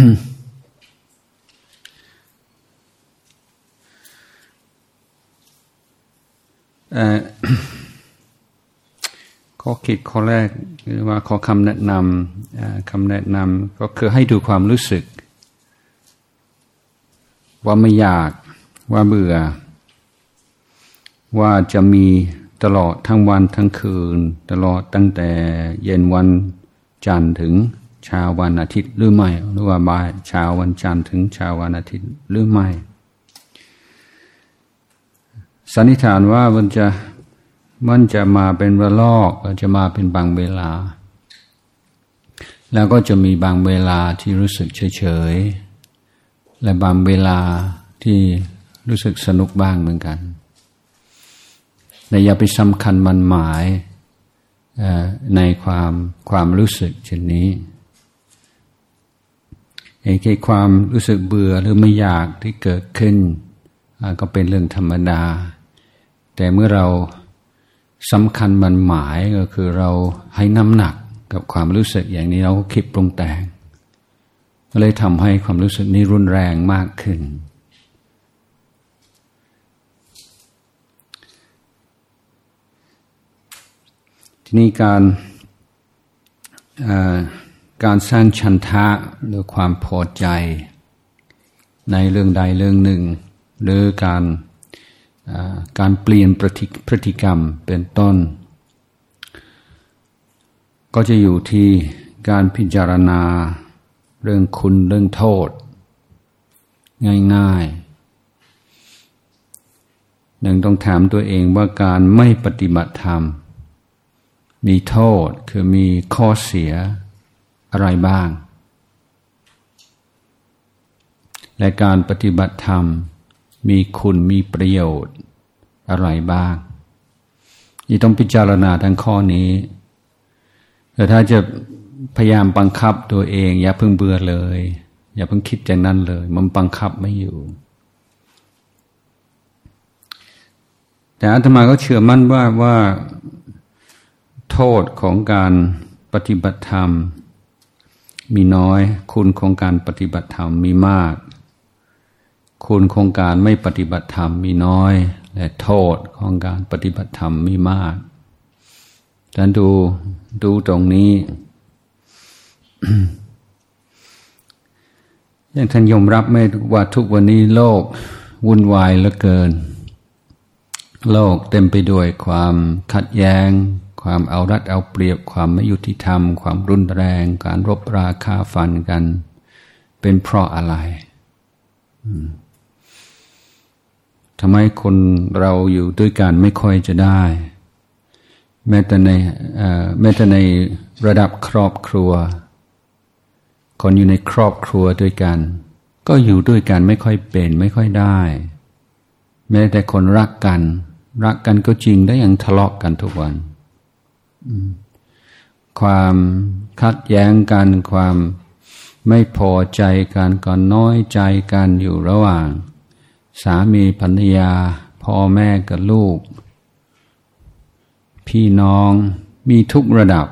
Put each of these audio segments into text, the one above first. ข้อคิดข้อแรกหรือว่าข้อคำแนะนำก็คือให้ดูความรู้สึกว่าไม่อยากว่าเบื่อว่าจะมีตลอดทั้งวันทั้งคืนตลอดตั้งแต่เย็นวันจันทร์ถึงเช้าวันอาทิตย์หรือไม่หรือว่าบ่ายเช้าวันจันทร์ถึงเช้าวันอาทิตย์หรือไม่สันนิษฐานว่ามันจะมาเป็นระลอกจะมาเป็นบางเวลาแล้วก็จะมีบางเวลาที่รู้สึกเฉยๆและบางเวลาที่รู้สึกสนุกบ้างเหมือนกันแต่อย่าไปสำคัญมันหมายในความรู้สึกเช่นนี้ไอ้ความรู้สึกเบื่อหรือไม่อยากที่เกิดขึ้นก็เป็นเรื่องธรรมดาแต่เมื่อเราสำคัญมันหมายก็คือเราให้น้ำหนักกับความรู้สึกอย่างนี้เราคิดปรุงแต่งเลยทำให้ความรู้สึกนี้รุนแรงมากขึ้นทีนี้การสร้างฉันทะหรือความพอใจในเรื่องใดเรื่องหนึ่งหรือการเปลี่ยนพฤติกรรมเป็นต้นก็จะอยู่ที่การพิจารณาเรื่องคุณเรื่องโทษง่ายๆหนึ่งต้องถามตัวเองว่าการไม่ปฏิบัติธรรมมีโทษคือมีข้อเสียอะไรบ้างและการปฏิบัติธรรมมีคุณมีประโยชน์อะไรบ้างนี่ต้องพิจารณาทั้งข้อนี้แต่ถ้าจะพยายามบังคับตัวเองอย่าเพิ่งเบื่อเลยอย่าเพิ่งคิดอย่างนั้นเลยมันบังคับไม่อยู่แต่อาตมาก็เชื่อมั่นว่าโทษของการปฏิบัติธรรมมีน้อยคุณของการปฏิบัติธรรมมีมากคุณของการไม่ปฏิบัติธรรมมีน้อยและโทษของการปฏิบัติธรรมมีมากฉะนั้นดูตรงนี้ ยังท่านยอมรับไหมว่าทุกวันนี้โลกวุ่นวายเหลือเกินโลกเต็มไปด้วยความขัดแย้งความเอารัดเอาเปรียบความไม่ยุติธรรมความรุนแรงการรบราฆ่าฟันกันเป็นเพราะอะไรทำไมคนเราอยู่ด้วยกันไม่ค่อยจะได้แม้แต่ในระดับครอบครัวคนอยู่ในครอบครัวด้วยกันก็อยู่ด้วยกันไม่ค่อยเป็นไม่ค่อยได้แม้แต่คนรักกันก็จริงได้ยังทะเลาะกันทุกวันความขัดแย้งกันความไม่พอใจกันก็น้อยใจกันอยู่ระหว่างสามีภรรยาพ่อแม่กับลูกพี่น้องมีทุกระดับ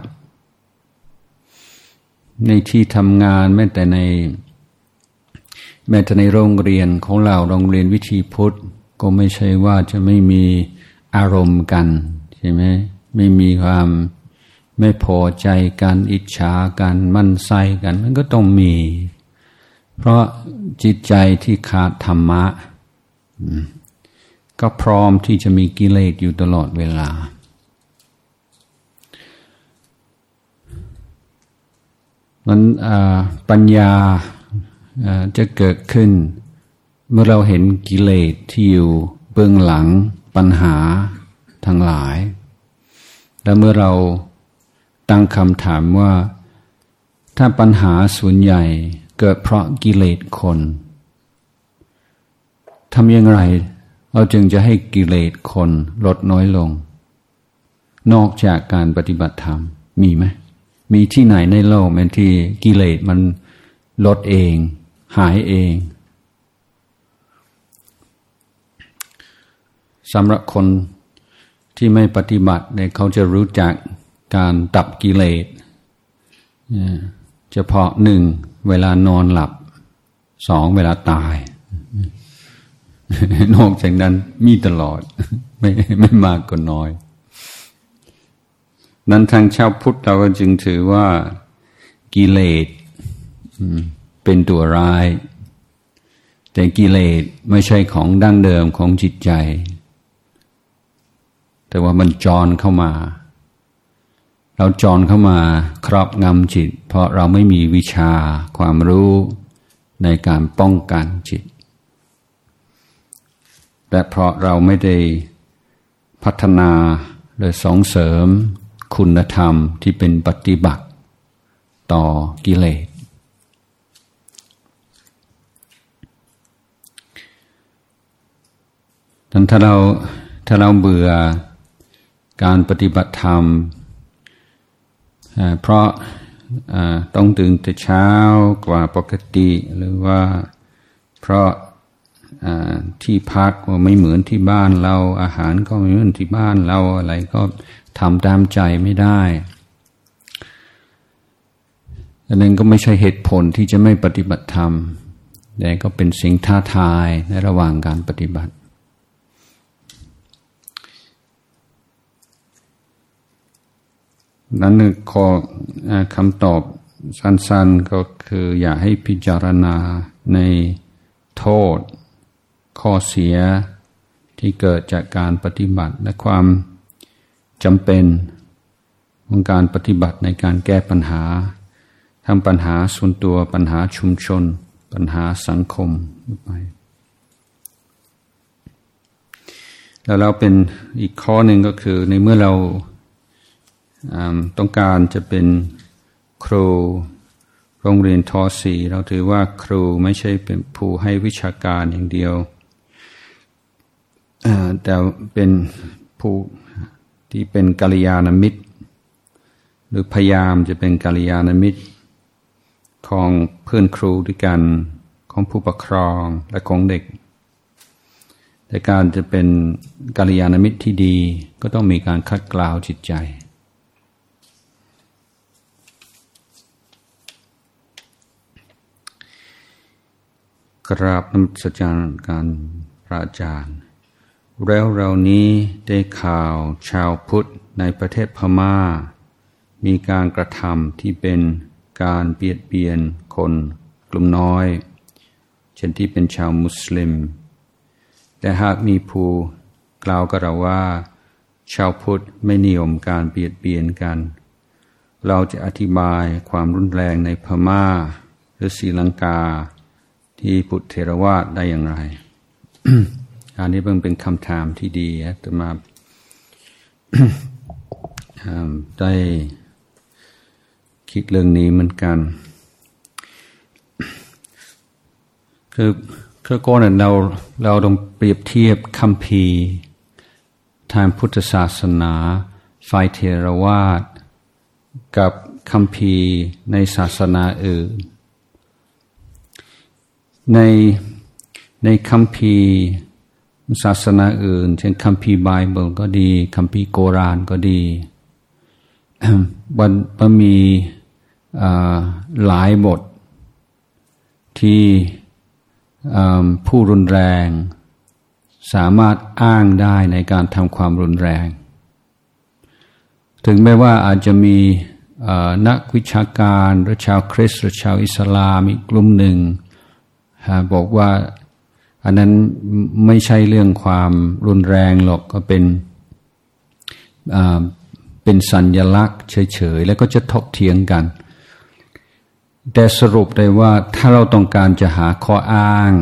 ในที่ทำงานแม้แต่ในโรงเรียนของเราโรงเรียนวิถีพุทธก็ไม่ใช่ว่าจะไม่มีอารมณ์กันใช่ไหมไม่มีความไม่พอใจกันอิจฉากันมันไส้กันมันก็ต้องมีเพราะจิตใจที่ขาดธรรมะก็พร้อมที่จะมีกิเลสอยู่ตลอดเวลามันปัญญาจะเกิดขึ้นเมื่อเราเห็นกิเลสที่อยู่เบื้องหลังปัญหาทั้งหลายและเมื่อเราตั้งคำถามว่าถ้าปัญหาส่วนใหญ่เกิดเพราะกิเลสคนทำอย่างไรเราจึงจะให้กิเลสคนลดน้อยลงนอกจากการปฏิบัติธรรมมีไหมมีที่ไหนในโลกเป็นที่กิเลสมันลดเองหายเองสำหรับคนที่ไม่ปฏิบัติเนี่ยเขาจะรู้จักการตับกิเลสเฉพาะหนึ่งเวลานอนหลับ สองเวลาตายนอกจากนั้นมีตลอดไม่มากก็น้อยนั้นทางชาวพุทธเราก็จึงถือว่ากิเลสเป็นตัวร้ายแต่กิเลสไม่ใช่ของดั้งเดิมของจิตใจแต่ว่ามันจรเข้ามาเราจรเข้ามาครอบงำจิตเพราะเราไม่มีวิชาความรู้ในการป้องกันจิตและเพราะเราไม่ได้พัฒนาหรือส่งเสริมคุณธรรมที่เป็นปฏิบัติต่อกิเลสดังถ้าเราเบื่อการปฏิบัติธรรมเพราะต้องตื่นแต่เช้ากว่าปกติหรือว่าเพราะที่พักว่าไม่เหมือนที่บ้านเราอาหารก็ไม่เหมือนที่บ้านเราอะไรก็ทำตามใจไม่ได้อันนั้นก็ไม่ใช่เหตุผลที่จะไม่ปฏิบัติธรรมแต่ก็เป็นสิ่งท้าทายในระหว่างการปฏิบัตินั้นขอคำตอบสั้นๆก็คืออย่าให้พิจารณาในโทษข้อเสียที่เกิดจากการปฏิบัติและความจำเป็นของการปฏิบัติในการแก้ปัญหาทั้งปัญหาส่วนตัวปัญหาชุมชนปัญหาสังคมไปแล้วเราเป็นอีกข้อหนึ่งก็คือในเมื่อเราต้องการจะเป็นครูโรงเรียนทศีเราถือว่าครูไม่ใช่เป็นผู้ให้วิชาการอย่างเดียวแต่เป็นผู้ที่เป็นกัลยาณมิตรหรือพยายามจะเป็นกัลยาณมิตรของเพื่อนครูด้วยกันของผู้ปกครองและของเด็กแต่การจะเป็นกัลยาณมิตรที่ดีก็ต้องมีการขัดเกลาจิตใจกราบนมัสการพระอาจารย์แล้วเรานี้ได้ข่าวชาวพุทธในประเทศพม่ามีการกระทำที่เป็นการเบียดเบียนคนกลุ่มน้อยเช่นที่เป็นชาวมุสลิมแต่หากมีผู้กล่าวกับเราว่าชาวพุทธไม่นิยมการเบียดเบียนกันเราจะอธิบายความรุนแรงในพม่าหรือศรีลังกาที่พุทธเถรวาทได้อย่างไร อันนี้เป็นคำถามที่ดีอาตมา ได้คิดเรื่องนี้เหมือนกัน คือก่อนเราต้องเปรียบเทียบคัมภีร์ทางพุทธศาสนาฝ่ายเถรวาทกับคัมภีร์ในศาสนาอื่นในคัมภีร์ศาสนาอื่นเช่นคัมภีร์ไบเบิลก็ดีคัมภีร์โกรานก็ดี มันมีหลายบทที่ผู้รุนแรงสามารถอ้างได้ในการทำความรุนแรงถึงแม้ว่าอาจจะมีนักวิชาการหรือชาวคริสต์หรือชาวอิสลามอีกกลุ่มหนึ่งบอกว่าอันนั้นไม่ใช่เรื่องความรุนแรงหรอกก็เป็นสัญลักษณ์เฉยๆแล้วก็จะถกเถียงกันแต่สรุปได้ว่าถ้าเราต้องการจะหาข้ออ้าง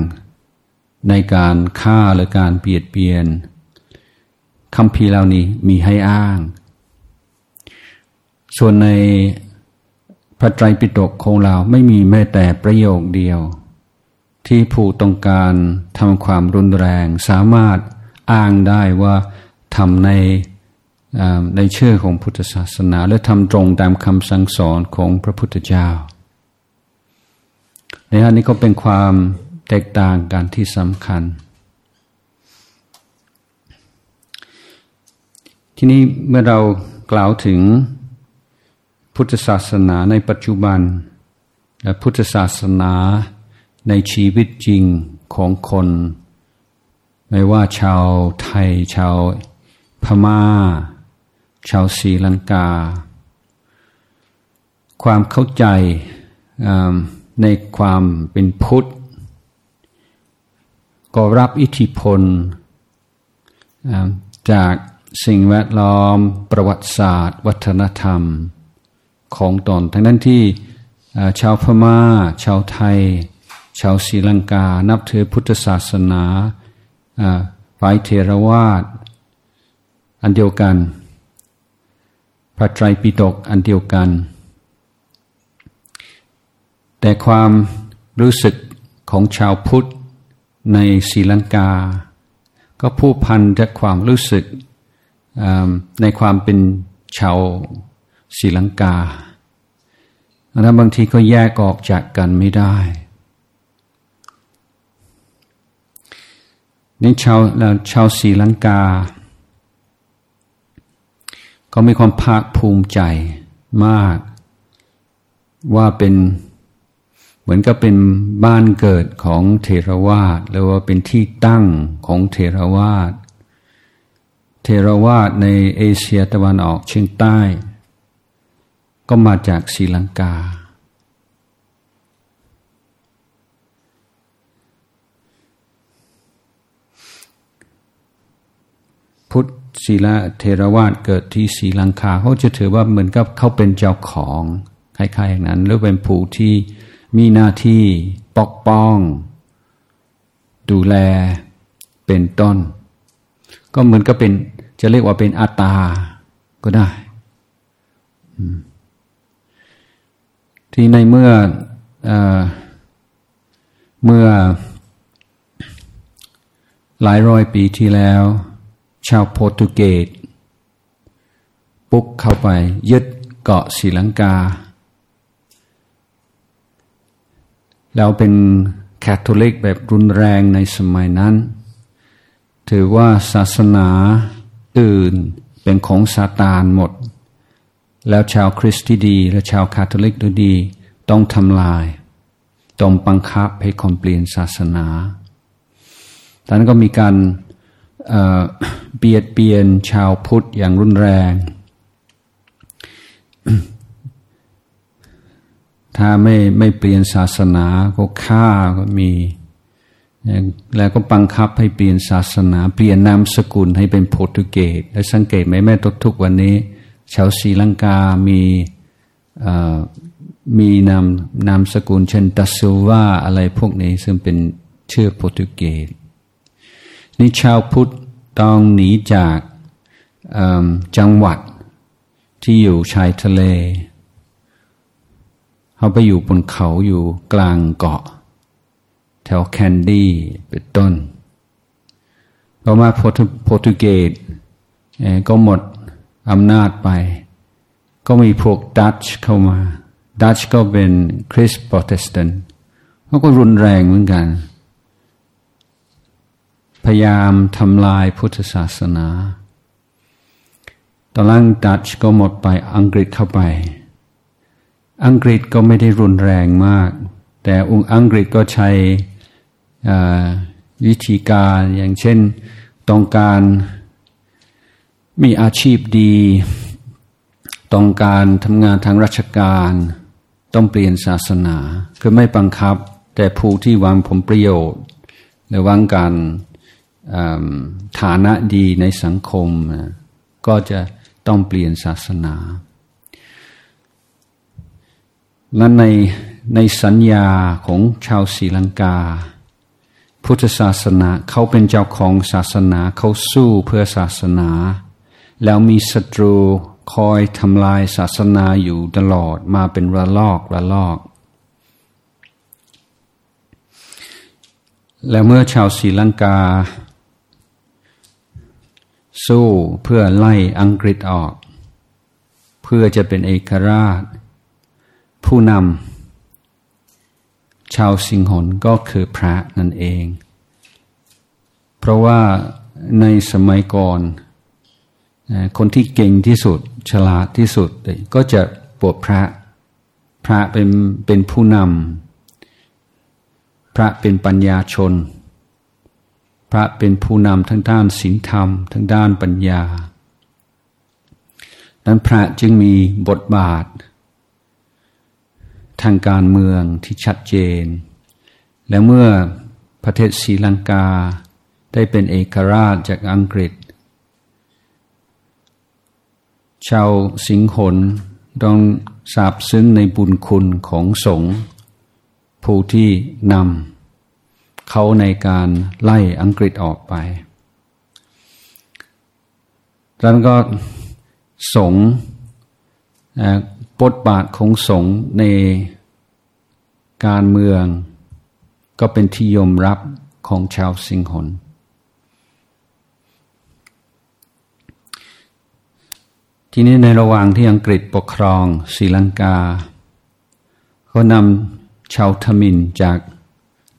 ในการฆ่าหรือการเบียดเบียนคัมภีร์เหล่านี้มีให้อ้างส่วนในพระไตรปิฎกของเราไม่มีแม้แต่ประโยคเดียวที่ผู้ต้องการทำความรุนแรงสามารถอ้างได้ว่าทำในเชื่อของพุทธศาสนาและทำตรงตามคำสั่งสอนของพระพุทธเจ้าในอันนี้ก็เป็นความแตกต่างกันที่สำคัญทีนี้เมื่อเรากล่าวถึงพุทธศาสนาในปัจจุบันและพุทธศาสนา ในชีวิตจริงของคนไม่ว่าชาวไทยชาวพม่าชาวศรีลังกาความเข้าใจในความเป็นพุทธก็รับอิทธิพลจากสิ่งแวดล้อมประวัติศาสตร์วัฒนธรรมของตนทั้งนั้นที่ชาวพม่าชาวไทยชาวศรีลังกานับถือพุทธศาสนาฝ่ายเทรวาทอันเดียวกันพระไตรปิฎกอันเดียวกันแต่ความรู้สึกของชาวพุทธในศรีลังกาก็ผูกพันจากความรู้สึกในความเป็นชาวศรีลังกาและบางทีก็แยกออกจากกันไม่ได้นี่ชาวศรีลังกาก็มีความภาคภูมิใจมากว่าเป็นเหมือนกับเป็นบ้านเกิดของเถรวาทหรือว่าเป็นที่ตั้งของเถรวาทเถรวาทในเอเชียตะวันออกเฉียงใต้ก็มาจากศรีลังกาพุทธศรีละเถรวาทเกิดที่ศรีลังกาเขาจะถือว่าเหมือนกับเขาเป็นเจ้าของคล้ายๆอย่างนั้นหรือเป็นผู้ที่มีหน้าที่ปกป้องดูแลเป็นต้นก็เหมือนก็เป็นจะเรียกว่าเป็นอัตตาก็ได้ที่ในเมื่อหลายร้อยปีที่แล้วชาวโปรตุเกสบุกเข้าไปยึดเกาะศรีลังกาแล้วเป็นแคทอลิกแบบรุนแรงในสมัยนั้นถือว่าศาสนาอื่นเป็นของซาตานหมดแล้วชาวคริสต์ที่ดีและชาวคาทอลิกที่ดีต้องทำลายต้องบังคับให้คนเปลี่ยนศาสนาตอนนั้นก็มีการเบียดเบียนชาวพุทธอย่างรุนแรง ถ้าไม่เปลี่ยนศาสนาก็ฆ่าก็มีแล้วก็บังคับให้เปลี่ยนศาสนาเปลี่ยนนามสกุลให้เป็นโปรตุเกสและสังเกตไหมแม้ทุกวันนี้ชาวศรีลังกามีนามสกุลเช่นตาซิลวาอะไรพวกนี้ซึ่งเป็นเชื้อโปรตุเกสนี่ชาวพุทธต้องหนีจากจังหวัดที่อยู่ชายทะเลเขาไปอยู่บนเขาอยู่กลางเกาะแถวแคนดี้เป็นต้นต่อมาโปรตุเกสก็หมดอำนาจไปก็มีพวกดัตช์เข้ามาดัตช์ก็เป็นคริสต์โปรเตสแตนต์เขาก็รุนแรงเหมือนกันพยายามทำลายพุทธศาสนาตอนหลังดัตช์ก็หมดไปอังกฤษเข้าไปอังกฤษก็ไม่ได้รุนแรงมากแต่อังกฤษก็ใช้วิธีการอย่างเช่นต้องการมีอาชีพดีต้องการทำงานทางราชการต้องเปลี่ยนศาสนาคือไม่บังคับแต่ผู้ที่หวังผลประโยชน์หรือหวังการฐานะดีในสังคมก็จะต้องเปลี่ยนศาสนาและในสัญญาของชาวศรีลังกาพุทธศาสนาเขาเป็นเจ้าของศาสนาเขาสู้เพื่อศาสนาแล้วมีศัตรูคอยทำลายศาสนาอยู่ตลอดมาเป็นระลอกแล้วเมื่อชาวศรีลังกาสู้เพื่อไล่อังกฤษออกเพื่อจะเป็นเอกราชผู้นำชาวสิงหนก็คือพระนั่นเองเพราะว่าในสมัยก่อนคนที่เก่งที่สุดฉลาดที่สุดก็จะบวชพระเป็นผู้นำ พระเป็นปัญญาชนพระเป็นผู้นำทั้งด้านศีลธรรมทั้งด้านปัญญานั้นพระจึงมีบทบาททางการเมืองที่ชัดเจนและเมื่อประเทศศรีลังกาได้เป็นเอกราชจากอังกฤษชาวสิงหนต้องซาบซึ้งในบุญคุณของสงฆ์ผู้ที่นำเขาในการไล่อังกฤษออกไปดังนั้นก็สงฆ์บทบาทของสงฆ์ในการเมืองก็เป็นที่ยอมรับของชาวสิงหนทีนี้ในระหว่างที่อังกฤษปกครองศรีลังกาก็นำชาวทมิฬจาก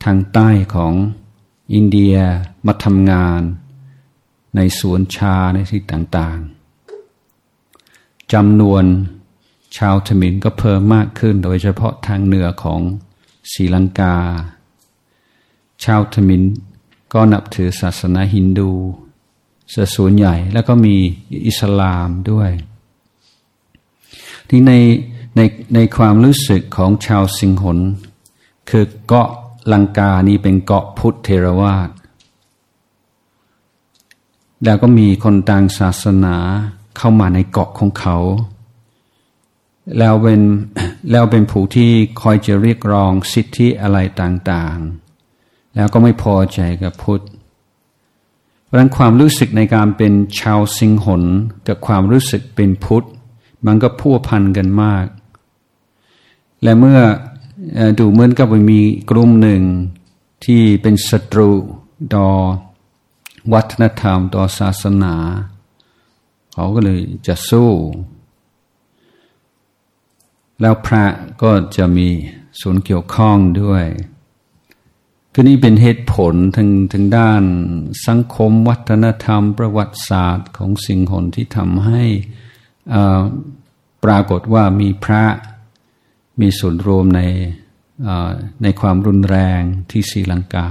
ทางใต้ของอินเดียมาทำงานในสวนชาในที่ต่างๆจำนวนชาวทมิฬก็เพิ่มมากขึ้นโดยเฉพาะทางเหนือของศรีลังกาชาวทมิฬก็นับถือศาสนาฮินดูส่วนใหญ่แล้วก็มีอิสลามด้วยที่ในความรู้สึกของชาวสิงหนคือเกาะลังกานี้เป็นเกาะพุทธเทรวาทแล้วก็มีคนต่างศาสนาเข้ามาในเกาะของเขาแล้วเป็นผู้ที่คอยจะเรียกร้องสิทธิอะไรต่างๆแล้วก็ไม่พอใจกับพุทธเพราะฉะนั้นความรู้สึกในการเป็นชาวสิงหนกับความรู้สึกเป็นพุทธมันก็พัวพันกันมากและเมื่อดูเหมือนกับมีกลุ่มหนึ่งที่เป็นศัตรูต่อวัฒนธรรมต่อศาสนาเขาก็เลยจะสู้แล้วพระก็จะมีส่วนเกี่ยวข้องด้วยคือนี่เป็นเหตุผลทางด้านสังคมวัฒนธรรมประวัติศาสตร์ของสิงหนที่ทำให้ปรากฏว่ามีพระมีส่วนรวมในความรุนแรงที่ศรีลังกา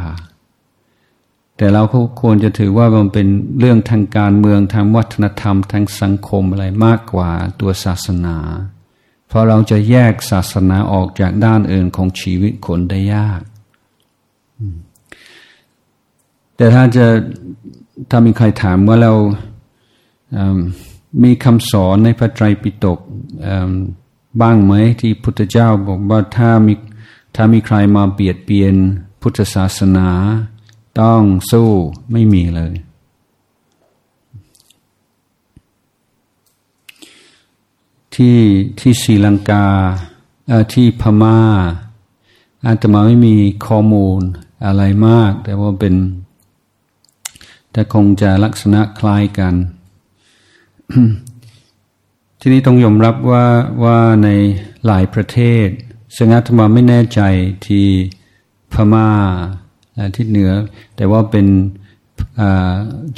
แต่เราก็ควรจะถือว่ามันเป็นเรื่องทางการเมืองทางวัฒนธรรมทางสังคมอะไรมากกว่าตัวศาสนาเพราะเราจะแยกศาสนาออกจากด้านอื่นของชีวิตคนได้ยากแต่ถ้ามีใครถามว่าเรามีคำสอนในพระไตรปิฎกบ้างไหมที่พุทธเจ้าบอกว่าถ้ามีใครมาเบียดเบียนพุทธศาสนาต้องสู้ไม่มีเลยที่ศรีลังกาที่พม่าอาตมาไม่มีข้อมูลอะไรมากแต่ว่าแต่คงจะลักษณะคล้ายกัน ที่นี้ต้องยอมรับว่าในหลายประเทศซึ่งอาตมาไม่แน่ใจที่พม่าที่เหนือแต่ว่าเป็น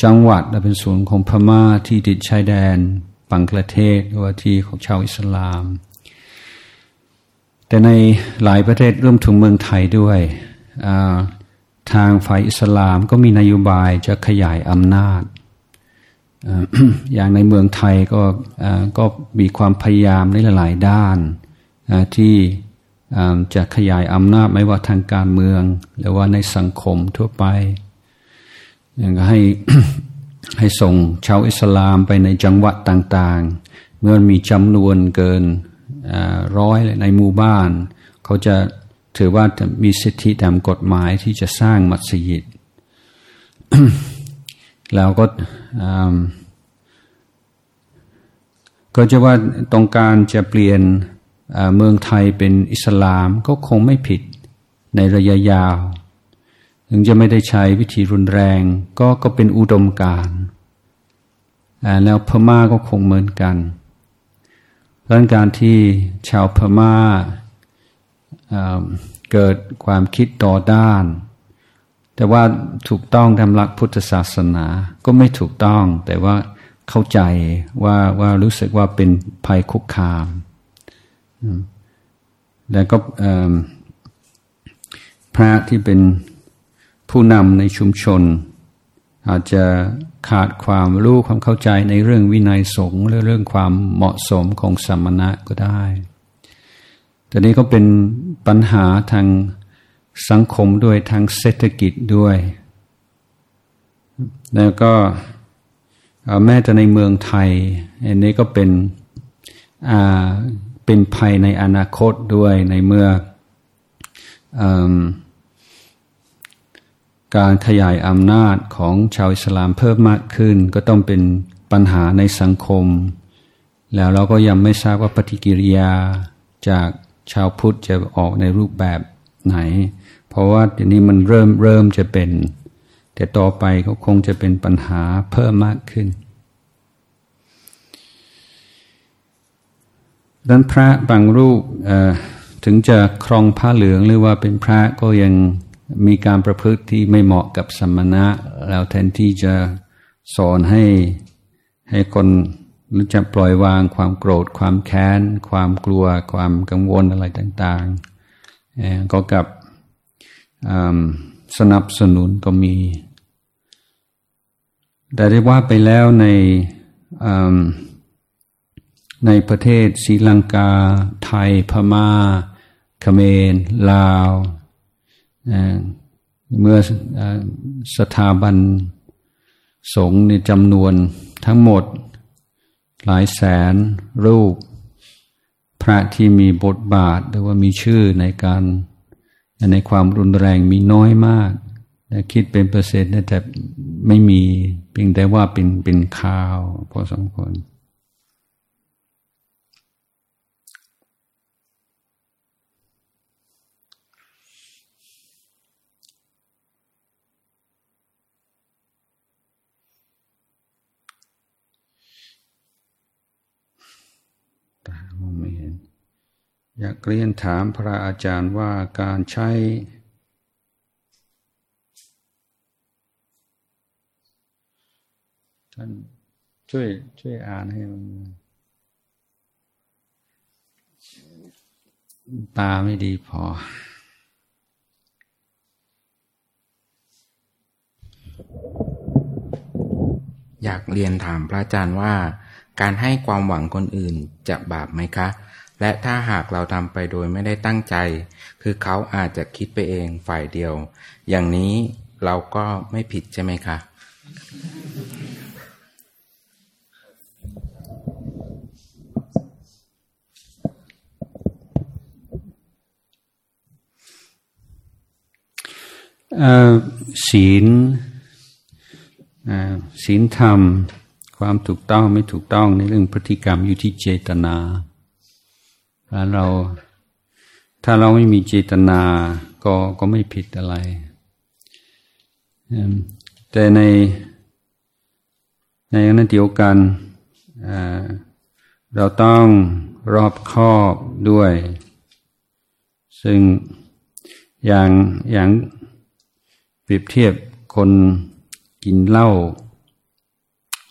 จังหวัดและเป็นศูนย์ของพม่าที่ติดชายแดนบังกลาเทศหรือว่าที่ของชาวอิสลามแต่ในหลายประเทศรวมถึงเมืองไทยด้วยทางฝ่ายอิสลามก็มีนโยบายจะขยายอำนาจ อย่างในเมืองไทยก็มีความพยายามในหลายด้านที่จะขยายอำนาจไม่ว่าทางการเมืองหรือว่าในสังคมทั่วไปอย่างให้ ให้ส่งชาวอิสลามไปในจังหวัดต่างๆเมื่อมีจำนวนเกินร้อยในหมู่บ้านเขาจะถือว่ามีสิทธิตามกฎหมายที่จะสร้างมัสยิด แล้วก็จะว่าต้องการจะเปลี่ยนเมืองไทยเป็นอิสลามก็คงไม่ผิดในระยะยาวถึงจะไม่ได้ใช้วิธีรุนแรงก็เป็นอุดมการณ์แล้วพม่าก็คงเหมือนกันเรื่องการที่ชาวพม่าเกิดความคิดต่อด้านแต่ว่าถูกต้องตามหลักพุทธศาสนาก็ไม่ถูกต้องแต่ว่าเข้าใจว่ารู้สึกว่าเป็นภัยคุกคามแล้วก็พ พระที่เป็นผู้นำในชุมชนอาจจะขาดความรู้ความเข้าใจในเรื่องวินัยสงฆ์หรือเรื่องความเหมาะสมของสมณะก็ได้แต่นี้ก็เป็นปัญหาทางสังคมด้วยทางเศรษฐกิจด้วยแล้วก็แม้แต่ในเมืองไทยอันนี้ก็เป็นภัยในอนาคตด้วยในเมื่อการขยายอำนาจของชาวอิสลามเพิ่มมากขึ้นก็ต้องเป็นปัญหาในสังคมแล้วเราก็ยังไม่ทราบว่าปฏิกิริยาจากชาวพุทธจะออกในรูปแบบไหนเพราะว่าทีนี้มันเริ่มจะเป็นแต่ต่อไปก็คงจะเป็นปัญหาเพิ่มมากขึ้นดังนั้นพระบางรูปถึงจะครองผ้าเหลืองหรือว่าเป็นพระก็ยังมีการประพฤติที่ไม่เหมาะกับสมณะแล้วแทนที่จะสอนให้คนรู้จักปล่อยวางความโกรธความแค้นความกลัวความกังวลอะไรต่างๆก็กับสนับสนุนก็มีแต่ได้ว่าไปแล้วในประเทศศรีลังกาไทยพม่าเขมรลาวเมื่อสถาบันสงฆ์ในจำนวนทั้งหมดหลายแสนรูปพระที่มีบทบาทหรือว่ามีชื่อในความรุนแรงมีน้อยมากคิดเป็นเปอร์เซ็นต์แต่ไม่มีเพียงแต่ว่าเป็นข่าวพอสมควรอยากเรียนถามพระอาจารย์ว่าการใช้ท่านช่วยอ่านให้มันตาไม่ดีพออยากเรียนถามพระอาจารย์ว่าการให้ความหวังคนอื่นจะบาปไหมคะและถ้าหากเราทำไปโดยไม่ได้ตั้งใจคือเขาอาจจะคิดไปเองฝ่ายเดียวอย่างนี้เราก็ไม่ผิดใช่ไหมคะศีลธรรมความถูกต้องไม่ถูกต้องในเรื่องพฤติกรรมอยู่ที่เจตนาถ้าเราไม่มีเจตนาก็ไม่ผิดอะไรแต่ในขณะเดียวกันเราต้องรอบคอบด้วยซึ่งอย่างเปรียบเทียบคนกินเหล้า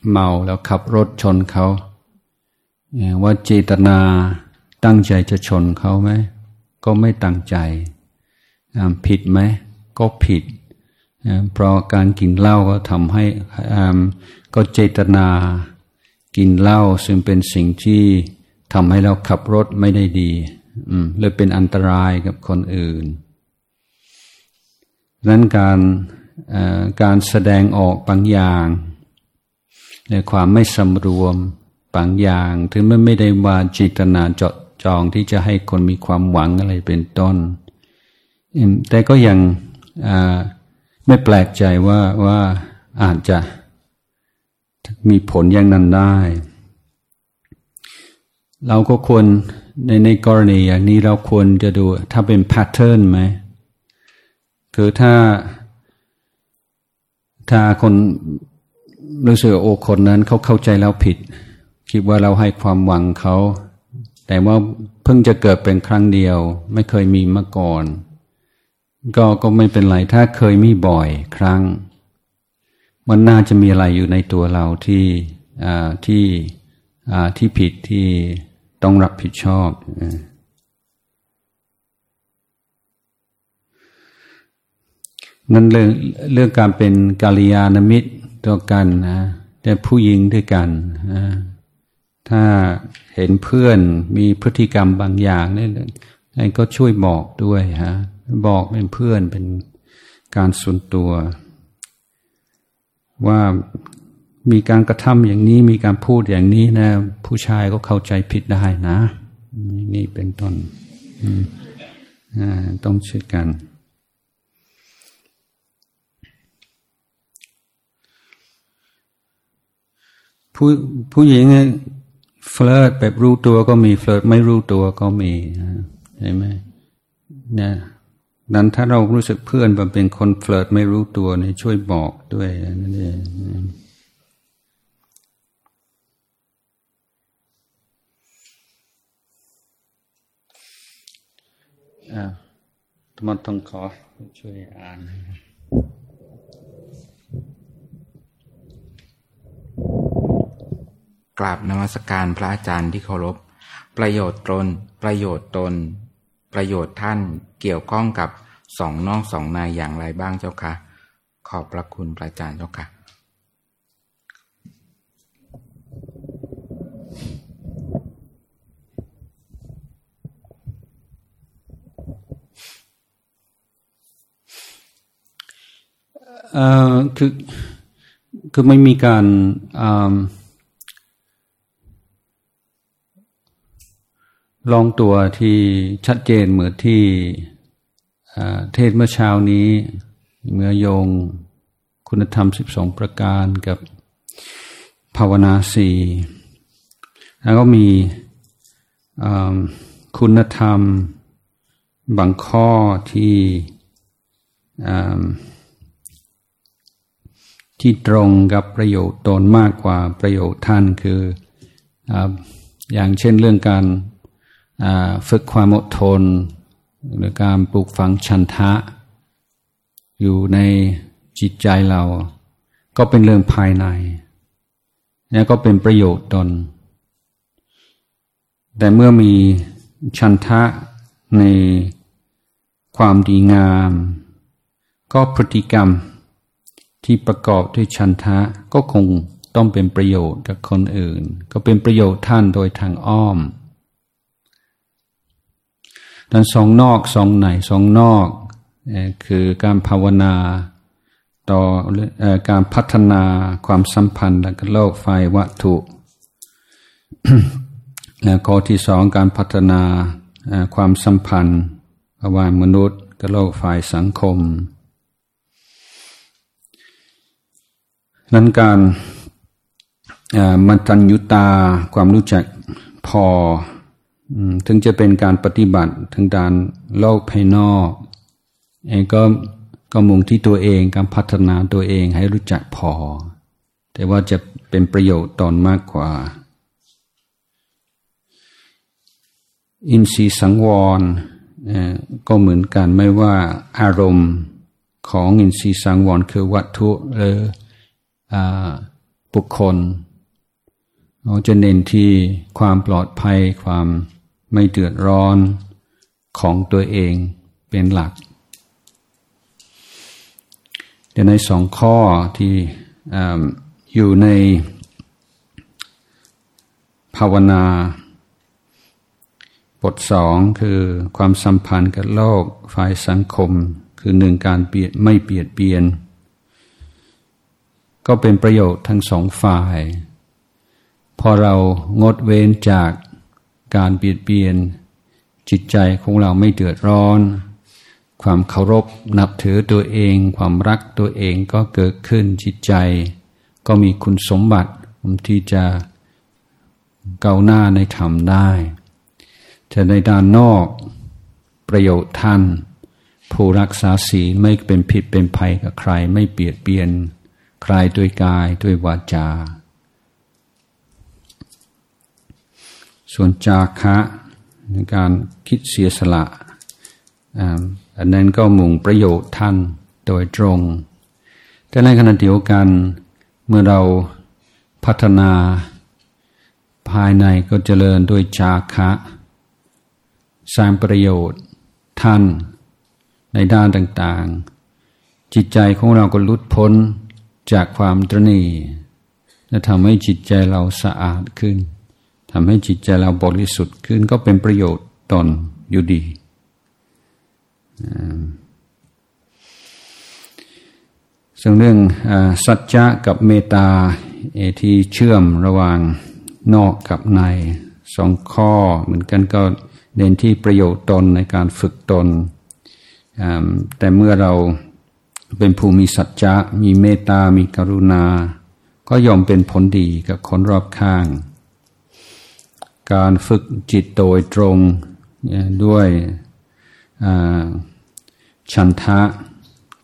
เมาแล้วขับรถชนเขาว่าเจตนาตั้งใจจะชนเขาไหมก็ไม่ตั้งใจผิดไหมก็ผิดเพราะการกินเหล้าก็ทำให้ก็เจตนากินเหล้าซึ่งเป็นสิ่งที่ทำให้เราขับรถไม่ได้ดีเลยเป็นอันตรายกับคนอื่นนั้นการแสดงออกบางอย่างในความไม่สำรวมบางอย่างถึงแม้ไม่ได้ว่าเจตนาเจาะจงที่จะให้คนมีความหวังอะไรเป็นต้นแต่ก็ยังไม่แปลกใจว่าอาจจะมีผลอย่างนั้นได้เราก็ควรในกรณีอย่างนี้เราควรจะดูถ้าเป็นแพทเทิร์นไหมคือถ้าคนรู้สึกโอ้คนนั้นเขาเข้าใจแล้วผิดคิดว่าเราให้ความหวังเขาแต่ว่าเพิ่งจะเกิดเป็นครั้งเดียวไม่เคยมีมาก่อนก็ไม่เป็นไรถ้าเคยมีบ่อยครั้งมันน่าจะมีอะไรอยู่ในตัวเราที่ผิดที่ต้องรับผิดชอบ นั่นเรื่องการเป็นกัลยาณมิตรตัวกันนะแต่ผู้หญิงด้วยกันนะถ้าเห็นเพื่อนมีพฤติกรรมบางอย่างเนี่ยก็ช่วยบอกด้วยฮะบอกเป็นเพื่อนเป็นการส่วนตัวว่ามีการกระทำอย่างนี้มีการพูดอย่างนี้นะผู้ชายก็เข้าใจผิดได้นะนี่เป็นต้นต้องช่วยกันผู้หญิงเฟลิร์ตแบบรู้ตัวก็มีเฟลิร์ตไม่รู้ตัวก็มีใช่ไหมเนี่ยนั้นถ้าเรารู้สึกเพื่อนมันเป็นคนเฟลิร์ตไม่รู้ตัวเนี่ยช่วยบอกด้วยนั่นเองทุกคนต้องขอช่วยอ่านกราบนมัสการพระอาจารย์ที่เคารพประโยชน์ตนประโยชน์ท่านเกี่ยวข้องกับสองน้องสองนายอย่างไรบ้างเจ้าค่ะขอบพระคุณพระอาจารย์เจ้าค่ะคือไม่มีการลองตัวที่ชัดเจนเหมือนที่เทศเมื่อเช้านี้เมื่อโยงคุณธรรม12ประการกับภาวนา4แล้วก็มีคุณธรรมบางข้อที่ตรงกับประโยชน์ตนมากกว่าประโยชน์ท่านคืออย่างเช่นเรื่องการฝึกความอดทนหรือการปลูกฝังฉันทะอยู่ในจิตใจเราก็เป็นเรื่องภายในและก็เป็นประโยชน์ตนแต่เมื่อมีฉันทะในความดีงามก็พฤติกรรมที่ประกอบด้วยฉันทะก็คงต้องเป็นประโยชน์กับคนอื่นก็เป็นประโยชน์ท่านโดยทางอ้อมทั้งสองนอกสองในสองนอกคือการภาวนาต่อการพัฒนาความสัมพันธ์กับโลกฝ่ายวัตถุ และข้อที่สองการพัฒนาความสัมพันธ์ระหว่างมนุษย์กับโลกฝ่ายสังคมนั้นการมัจจัญญุตาความรู้จักพอถึงจะเป็นการปฏิบัติทางด้านโลกภายนอกก็มุ่งที่ตัวเองการพัฒนาตัวเองให้รู้จักพอแต่ว่าจะเป็นประโยชน์ตนมากกว่าอินทรีย์สังวรก็เหมือนกันไม่ว่าอารมณ์ของอินทรีย์สังวรคือวัตถุหรือบุคคลเราจะเน้นที่ความปลอดภัยความไม่เดือดร้อนของตัวเองเป็นหลักแต่ในสองข้อที่อยู่ในภาวนาบทสองคือความสัมพันธ์กับโลกฝ่ายสังคมคือหนึ่งการไม่เบียดเบียนก็เป็นประโยชน์ทั้งสองฝ่ายพอเรางดเว้นจากการเบียดเบียนจิตใจของเราไม่เดือดร้อนความเคารพนับถือตัวเองความรักตัวเองก็เกิดขึ้นจิตใจก็มีคุณสมบัติที่จะก้าวหน้าในธรรมได้แต่ในด้านนอกประโยชน์ท่านผู้รักษาศีลไม่เป็นผิดเป็นภัยกับใครไม่เบียดเบียนใครด้วยกายด้วยวาจาส่วนจาคะในการคิดเสียสละอันนั้นก็มุ่งประโยชน์ท่านโดยตรงแต่ในขณะเดียวกันเมื่อเราพัฒนาภายในก็เจริญด้วยจาคะสร้างประโยชน์ท่านในด้านต่าง จิตใจของเราก็หลุดพ้นจากความตระหนี่และทำให้จิตใจเราสะอาดขึ้นทำให้จิตใจเราบริสุทธิ์ขึ้นก็เป็นประโยชน์ตนอยู่ดีส่วนเรื่องสัจจะกับเมตตาที่เชื่อมระหว่างนอกกับในสองข้อเหมือนกันก็เน้นที่ประโยชน์ตนในการฝึกตนแต่เมื่อเราเป็นผู้มีสัจจะมีเมตตามีกรุณาก็ย่อมเป็นผลดีกับคนรอบข้างการฝึกจิตโดยตรงด้วยฉันทะ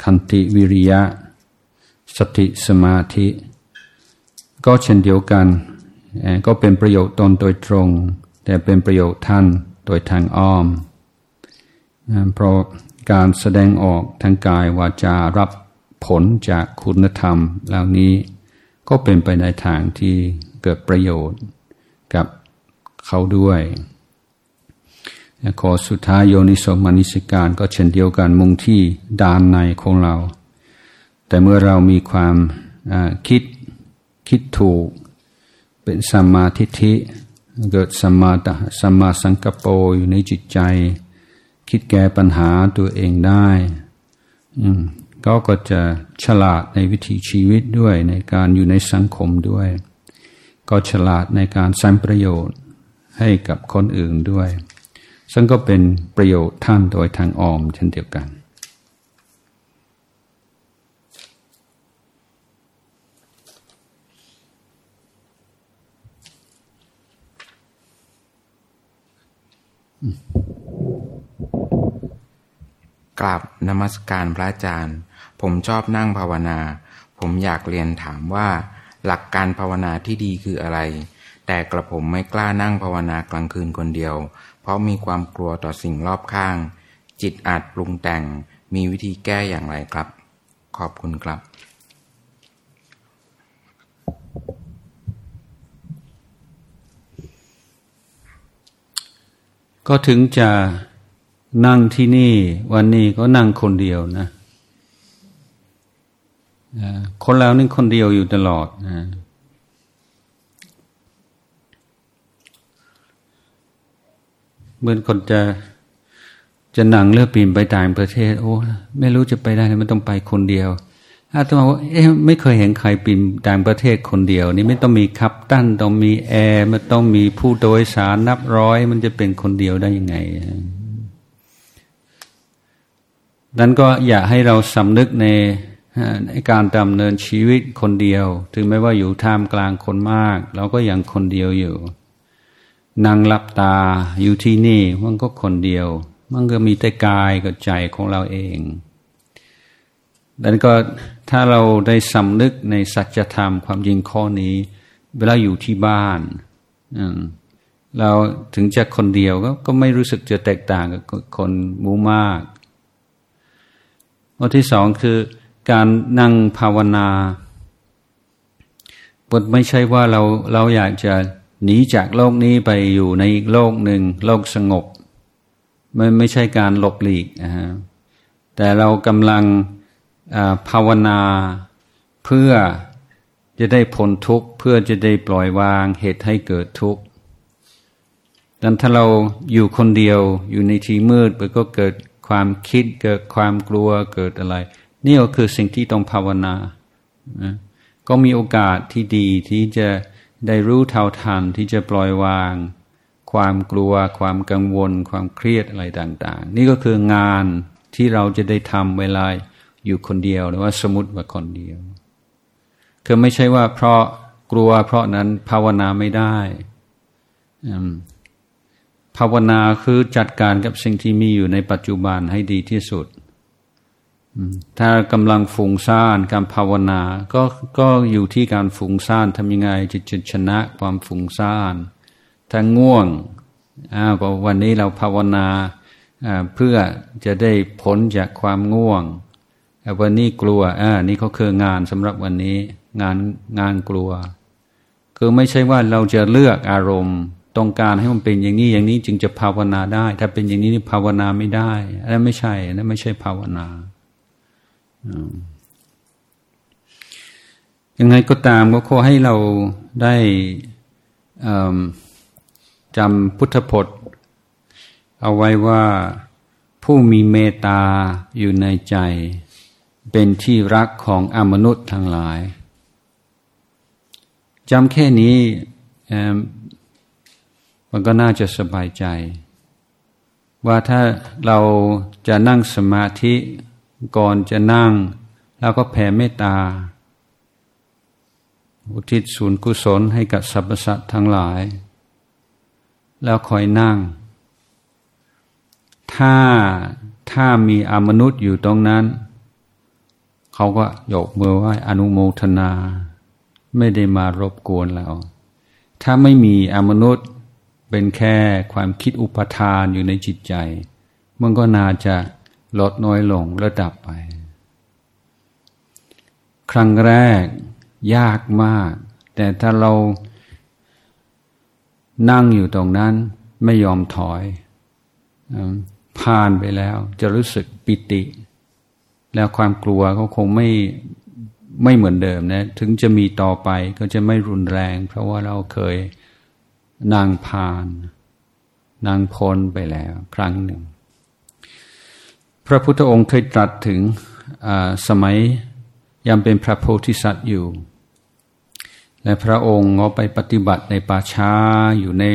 ขันติวิริยะสติสมาธิก็เช่นเดียวกันก็เป็นประโยชน์ตนโดยตรงแต่เป็นประโยชน์ท่านโดยทางอ้อมเพราะการแสดงออกทางกายวาจารับผลจากคุณธรรมเหล่านี้ก็เป็นไปในทางที่เกิดประโยชน์กับเขาด้วยข้อสุดท้ายโยนิโสมนสิการก็เช่นเดียวกันมุ่งที่ด้านในของเราแต่เมื่อเรามีความคิดถูกเป็นสัมมาทิฏฐิเกิดสัมมาสังกัปโปอยู่ในจิตใจคิดแก้ปัญหาตัวเองได้ก็จะฉลาดในวิถีชีวิตด้วยในการอยู่ในสังคมด้วยก็ฉลาดในการสร้างประโยชน์ให้กับคนอื่นด้วยซึ่งก็เป็นประโยชน์ท่านโดยทางอ้อมเช่นเดียวกันกราบนมัสการพระอาจารย์ผมชอบนั่งภาวนาผมอยากเรียนถามว่าหลักการภาวนาที่ดีคืออะไรแต่กระผมไม่กล้านั่งภาวนากลางคืนคนเดียวเพราะมีความกลัวต่อสิ่งรอบข้างจิตอาจปรุงแต่งมีวิธีแก้อย่างไรครับขอบคุณครับก็ถึงจะนั่งที่นี่วันนี้ก็นั่งคนเดียวนะคนเรานี่คนเดียวอยู่ตลอดนะเหมือนคนจะหนังเลือกปีนไปต่างประเทศโอ้ไม่รู้จะไปได้ไม่ต้องไปคนเดียวอาตมาว่าไม่เคยเห็นใครปีนต่างประเทศคนเดียวนี่ไม่ต้องมีคัปตันต้องมีแอร์มันต้องมีผู้โดยสารนับร้อยมันจะเป็นคนเดียวได้ยังไงนั้นก็อยากให้เราสำนึกในการดำเนินชีวิตคนเดียวถึงแม้ว่าอยู่ท่ามกลางคนมากเราก็ยังคนเดียวอยู่นั่งหลับตาอยู่ที่นี่มันก็คนเดียวมันก็มีแต่กายกับใจของเราเองดังนั้นก็ถ้าเราได้สำนึกในสัจธรรมความจริงข้อนี้เวลาอยู่ที่บ้านเราถึงจะคนเดียวก็ไม่รู้สึกจะแตกต่างกับคนหมู่มากข้อที่สองคือการนั่งภาวนาไม่ใช่ว่าเราอยากจะหนีจากโลกนี้ไปอยู่ในอีกโลกหนึ่งโลกสงบไม่ใช่การหลบหลีกนะฮะแต่เรากำลังภาวนาเพื่อจะได้พ้นทุกข์เพื่อจะได้ปล่อยวางเหตุให้เกิดทุกข์ดังนั้นถ้าเราอยู่คนเดียวอยู่ในที่มืดมันก็เกิดความคิดเกิดความกลัวเกิดอะไรนี่ก็คือสิ่งที่ต้องภาวนานะก็มีโอกาสที่ดีที่จะได้รู้เท่าทันที่จะปล่อยวางความกลัวความกังวลความเครียดอะไรต่างๆนี่ก็คืองานที่เราจะได้ทำเวลาอยู่คนเดียวหรือว่าสมมุติว่าคนเดียวคือไม่ใช่ว่าเพราะกลัวเพราะนั้นภาวนาไม่ได้ภาวนาคือจัดการกับสิ่งที่มีอยู่ในปัจจุบันให้ดีที่สุดถ้ากำลังฟุ้งซ่านการภาวนาก็อยู่ที่การฟุ้งซ่านทำยังไงจะชนะความฟุ้งซ่านถ้าง่วงวันนี้เราภาวนาเพื่อจะได้พ้นจากความง่วงวันนี้กลัวนี่ก็คืองานสำหรับวันนี้งานกลัวคือไม่ใช่ว่าเราจะเลือกอารมณ์ต้องการให้มันเป็นอย่างนี้อย่างนี้จึงจะภาวนาได้ถ้าเป็นอย่างนี้นี่ภาวนาไม่ได้นั่นไม่ใช่ภาวนา ยังไงก็ตามก็ขอให้เราได้จำพุทธพจน์เอาไว้ว่าผู้มีเมตตาอยู่ในใจเป็นที่รักของอมนุษย์ทั้งหลายจำแค่นี้มันก็น่าจะสบายใจว่าถ้าเราจะนั่งสมาธิก่อนจะนั่งเราก็แผ่เมตตาอุทิศส่วนกุศลให้กับสรรพสัตว์ทั้งหลายแล้วคอยนั่งถ้ามีอมนุษย์อยู่ตรงนั้นเขาก็ยกมือไหว้อนุโมทนาไม่ได้มารบกวนเราถ้าไม่มีอมนุษย์เป็นแค่ความคิดอุปทานอยู่ในจิตใจมันก็น่าจะลดน้อยลงระดับไปครั้งแรกยากมากแต่ถ้าเรานั่งอยู่ตรงนั้นไม่ยอมถอยผ่านไปแล้วจะรู้สึกปิติแล้วความกลัวก็คงไม่เหมือนเดิมนะถึงจะมีต่อไปก็จะไม่รุนแรงเพราะว่าเราเคยนางพ้นไปแล้วครั้งหนึ่งพระพุทธองค์เคยตรัสถึงสมัยยังเป็นพระโพธิสัตว์อยู่และพระองค์ก็ไปปฏิบัติในป่าช้าอยู่ใน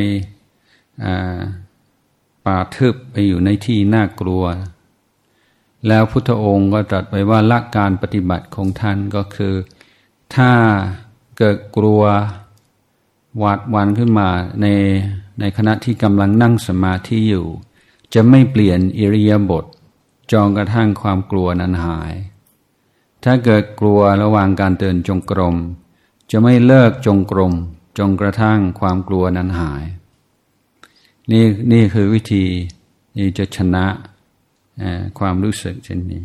ป่าทึบไปอยู่ในที่น่ากลัวแล้วพุทธองค์ก็ตรัสไว้ว่าหลักการปฏิบัติของท่านก็คือถ้าเกิดกลัวหวาดหวั่นขึ้นมาในขณะที่กำลังนั่งสมาธิอยู่จะไม่เปลี่ยนอิริยาบถจนกระทั่งความกลัวนั้นหายถ้าเกิดกลัวระหว่างการเดินจงกรมจะไม่เลิกจงกรมจนกระทั่งความกลัวนั้นหายนี่คือวิธีที่จะชนะความรู้สึกเช่นนี้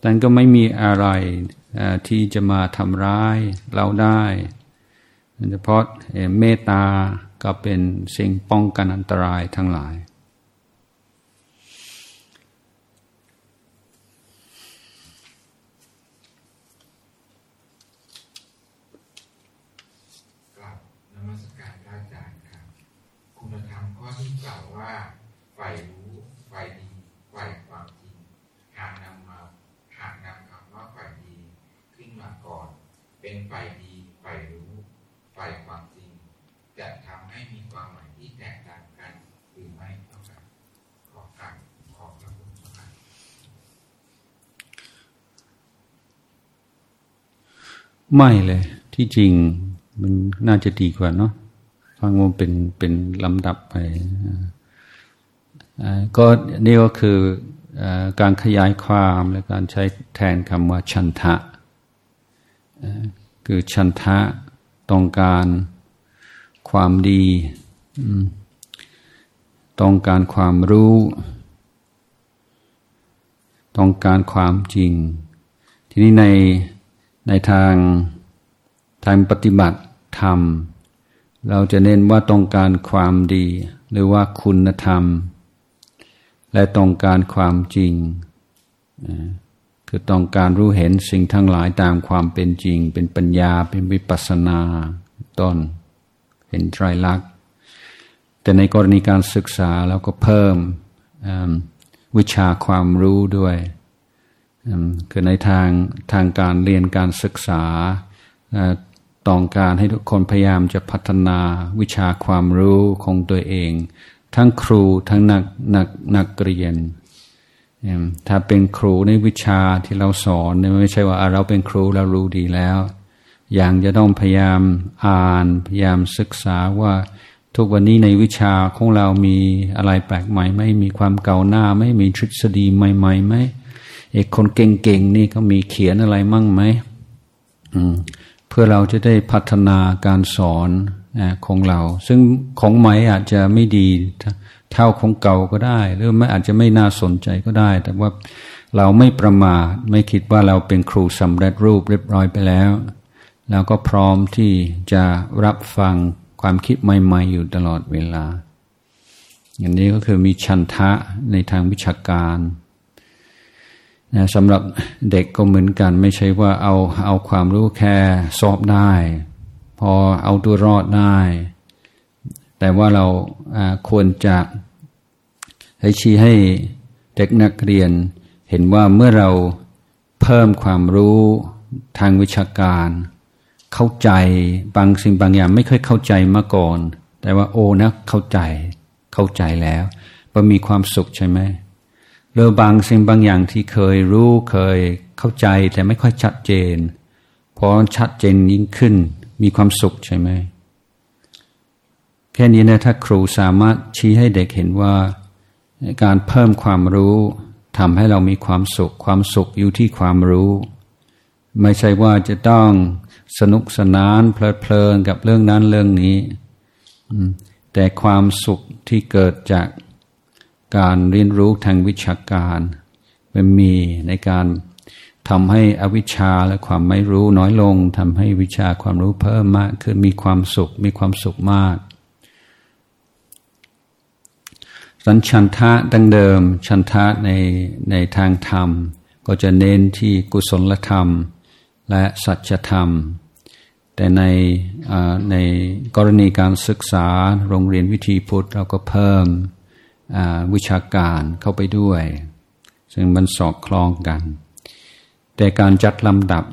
แต่ก็ไม่มีอะไรที่จะมาทำร้ายเราได้โดยเฉพาะเมตตาก็เป็นสิ่งป้องกันอันตรายทั้งหลายไม่เลยที่จริงมันน่าจะดีกว่าเนาะฟังมันเป็นลำดับไปก็นี่ก็คือการขยายความและการใช้แทนคำว่าฉันทะคือฉันทะต้องการความดีต้องการความรู้ต้องการความจริงทีนี้ในทางปฏิบัติธรรมเราจะเน้นว่าต้องการความดีหรือว่าคุณธรรมและต้องการความจริงคือต้องการรู้เห็นสิ่งทั้งหลายตามความเป็นจริงเป็นปัญญาเป็นวิปัสสนาต้นเห็นไตรลักษณ์แต่ในกรณีการศึกษาเราก็เพิ่มวิชาความรู้ด้วยคือในทางการเรียนการศึกษาต้องการให้ทุกคนพยายามจะพัฒนาวิชาความรู้ของตัวเองทั้งครูทั้งนักเรียนถ้าเป็นครูในวิชาที่เราสอนไม่ใช่ว่าเราเป็นครูเรารู้ดีแล้วอย่างจะต้องพยายามอ่านพยายามศึกษาว่าทุกวันนี้ในวิชาของเรามีอะไรแปลกใหม่ไหมมีความเก่าหน้าไหมมีทฤษฎีใหม่ๆไหมไอ้คนเก่งๆนี่เขามีเขียนอะไรมั่งไหมเพื่อเราจะได้พัฒนาการสอนของเราซึ่งของใหม่อาจจะไม่ดีเท่าของเก่าก็ได้หรือไม่อาจจะไม่น่าสนใจก็ได้แต่ว่าเราไม่ประมาทไม่คิดว่าเราเป็นครูสำเร็จรูปเรียบร้อยไปแล้วเราก็พร้อมที่จะรับฟังความคิดใหม่ๆอยู่ตลอดเวลา อย่างนี้ก็คือมีฉันทะในทางวิชาการนะสำหรับเด็กก็เหมือนกันไม่ใช่ว่าเอาความรู้แค่สอบได้พอเอาตัวรอดได้แต่ว่าเราควรจะให้ชี้ให้เด็กนักเรียนเห็นว่าเมื่อเราเพิ่มความรู้ทางวิชาการเข้าใจบางสิ่งบางอย่างไม่เคยเข้าใจมาก่อนแต่ว่าโอ้นะเข้าใจแล้วมันมีความสุขใช่ไหมหรือบางสิ่งบางอย่างที่เคยรู้เคยเข้าใจแต่ไม่ค่อยชัดเจนพอชัดเจนยิ่งขึ้นมีความสุขใช่ไหมแค่นี้นะถ้าครูสามารถชี้ให้เด็กเห็นว่าการเพิ่มความรู้ทำให้เรามีความสุขความสุขอยู่ที่ความรู้ไม่ใช่ว่าจะต้องสนุกสนานเพลิดเพลินกับเรื่องนั้นเรื่องนี้แต่ความสุขที่เกิดจากการเรียนรู้ทางวิชาการมันมีในการทำให้อวิชชาและความไม่รู้น้อยลงทำให้วิชาความรู้เพิ่มมากขึ้นมีความสุขมากสัญชันทะดังเดิมชันทะในทางธรรมก็จะเน้นที่กุศลธรรมและสัจธรรมแต่ในกรณีการศึกษาโรงเรียนวิถีพุทธเราก็เพิ่มวิชาการเข้าไปด้วยซึ่งมันสอดคล้องกันแต่การจัดลำดับ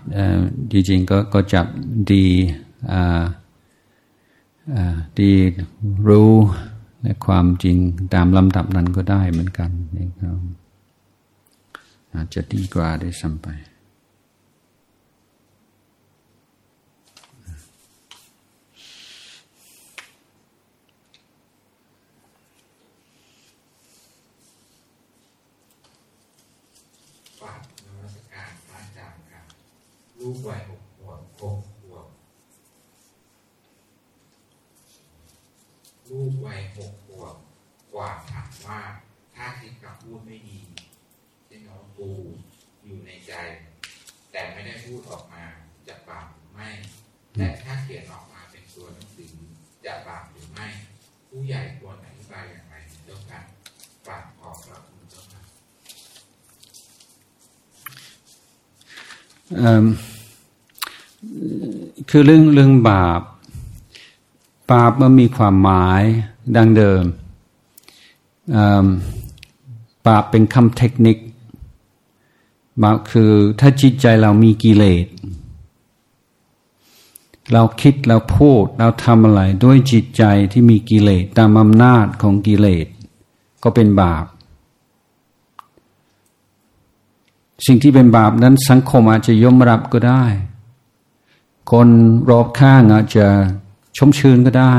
จริงๆก็จัดดีรู้และความจริงตามลำดับนั้นก็ได้เหมือนกันนะครับอาจจะดีกว่าได้ซ้ำไปลูกวัย6 ขวบลูกวัย6 ขวบกว่าถามว่าถ้าคิดกับพูดไม่ดีที่น้องปูอยู่ในใจแต่ไม่ได้พูดออกมาจะบาปหรือไม่และถ้าเขียนออกมาเป็นตัวหนังสือจะบาปหรือไม่ผู้ใหญ่ควรอธิบายอย่างไรเจ้าค่ะฝากขอบพระคุณเจ้าค่ะคือเรื่องบาปมันมีความหมายดังเดิมบาปเป็นคำเทคนิคบาปคือถ้าจิตใจเรามีกิเลสเราคิดเราพูดเราทำอะไรด้วยจิตใจที่มีกิเลสตามอำนาจของกิเลสก็เป็นบาปสิ่งที่เป็นบาปนั้นสังคมอาจจะยอมรับก็ได้คนรอบข้างอาจจะชมเชยก็ได้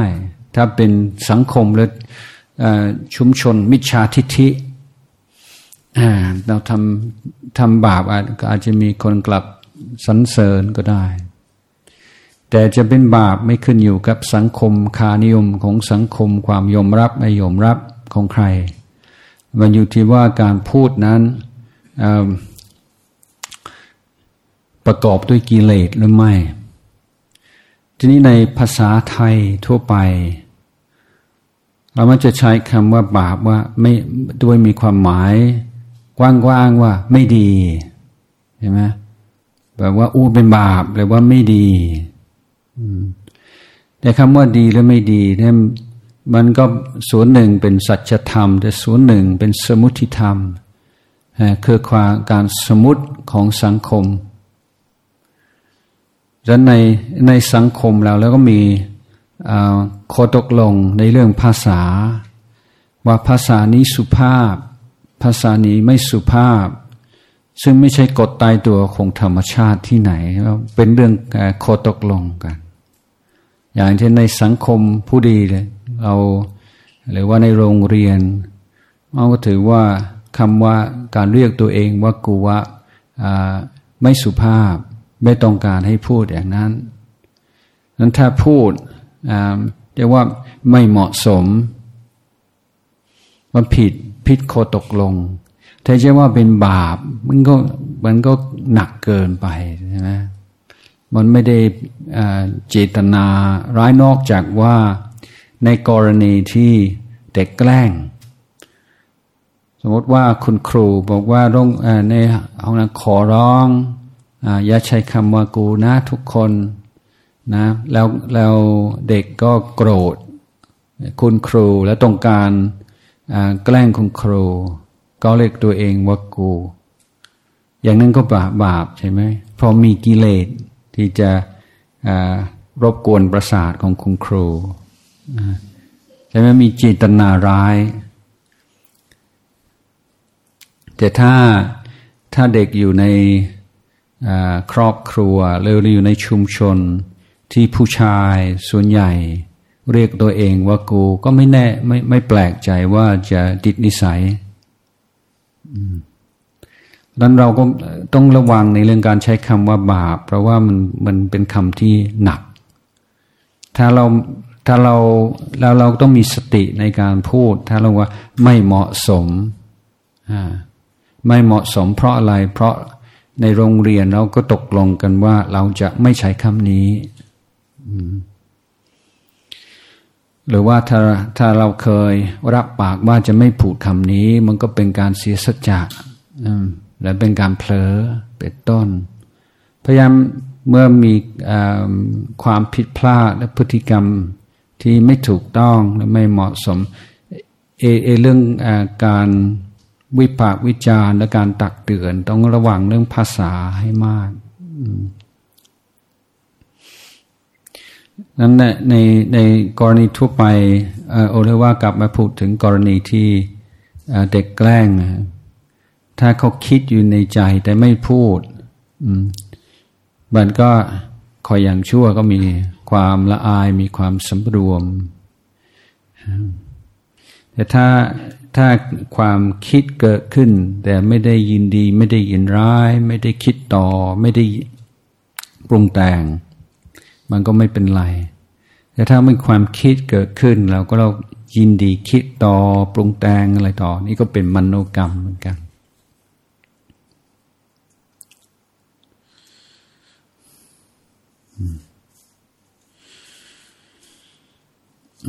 ถ้าเป็นสังคมหรือชุมชนมิจฉาทิฏฐิเราทำบาปอาจจะมีคนกลับสรรเสริญก็ได้แต่จะเป็นบาปไม่ขึ้นอยู่กับสังคมค่านิยมของสังคมความยอมรับไม่ยอมรับของใครมันอยู่ที่ว่าการพูดนั้นประกอบด้วยกิเลสหรือไม่ทีนี้ในภาษาไทยทั่วไปเรามักจะใช้คำว่าบาปว่าไม่ด้วยมีความหมายกว้างๆว่าไม่ดีเห็นไหมแบบว่าอู้เป็นบาปหรือว่าไม่ดีแต่คำว่าดีและไม่ดีเนี่ยมันก็ส่วนหนึ่งเป็นสัจธรรมแต่ส่วนหนึ่งเป็นสมมุติธรรมคือความการสมมุติของสังคมดังในสังคมแล้วก็มีข้อตกลงในเรื่องภาษาว่าภาษานี้สุภาพภาษานี้ไม่สุภาพซึ่งไม่ใช่กฎตายตัวของธรรมชาติที่ไหนเป็นเรื่องข้อตกลงกันอย่างเช่นในสังคมผู้ดีเราหรือว่าในโรงเรียนเราก็ถือว่าคำว่าการเรียกตัวเองว่ากูว่าไม่สุภาพไม่ต้องการให้พูดอย่างนั้นนั้นถ้าพูดเรียกว่าไม่เหมาะสมมันผิดข้อตกลงถ้าจะว่าเป็นบาปมันก็หนักเกินไปใช่ไหมมันไม่ได้เจตนาร้ายนอกจากว่าในกรณีที่เด็กแกล้ง สมมติว่าคุณครูบอกว่าในห้องนั้นขอร้องอย่าใช้คำว่ากูนะทุกคนนะแล้วเด็กก็โกรธคุณครูและต้องการแกล้งคุณครูก็เรียกตัวเองว่ากูอย่างนั้นก็บาปใช่ไหมเพราะมีกิเลสที่จะรบกวนประสาทของคุณครูใช่ไหมมีเจตนาร้ายแต่ถ้าเด็กอยู่ในครอบครัวหรืออยู่ในชุมชนที่ผู้ชายส่วนใหญ่เรียกตัวเองว่ากูก็ไม่แน่ไม่แปลกใจว่าจะติดนิสัยดังนั้นเราก็ต้องระวังในเรื่องการใช้คำว่าบาปเพราะว่ามันเป็นคำที่หนักถ้าเราต้องมีสติในการพูดถ้าเราว่าไม่เหมาะสมไม่เหมาะสมเพราะอะไรเพราะในโรงเรียนเราก็ตกลงกันว่าเราจะไม่ใช้คำนี้หรือว่าถ้าเราเคยรับปากว่าจะไม่พูดคำนี้มันก็เป็นการเสียสัจจะและเป็นการเผลอเป็นต้นพยายามเมื่อมีความผิดพลาดและพฤติกรรมที่ไม่ถูกต้องและไม่เหมาะสมเรื่องการวิพากษ์วิจารณ์และการตักเตือนต้องระวังเรื่องภาษาให้มากนั้นในกรณีทั่วไปเอาเรียกว่ากลับมาพูดถึงกรณีที่เด็กแกล้งถ้าเขาคิดอยู่ในใจแต่ไม่พูดมันก็คอยอย่างชั่วก็มีความละอายมีความสำรวมแต่ถ้าความคิดเกิดขึ้นแต่ไม่ได้ยินดีไม่ได้ยินร้ายไม่ได้คิดต่อไม่ได้ปรุงแต่งมันก็ไม่เป็นไรแต่ถ้ามีความคิดเกิดขึ้นเราก็เรายินดีคิดต่อปรุงแต่งอะไรต่อนี่ก็เป็นมโนกรรมเหมือนกันโ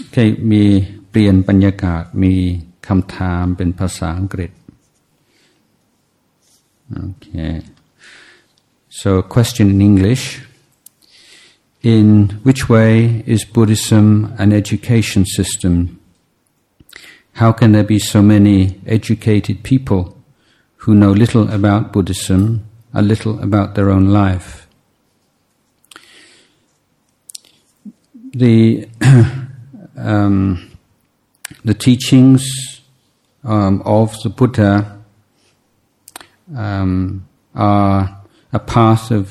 อเคมีเปลี่ยนบรรยากาศมีคำถามเป็นภาษาอังกฤษ Okay. So question in English. In which way is Buddhism an education system? How can there be so many educated people who know little about Buddhism, a little about their own life?The teachings of the Buddha are a path of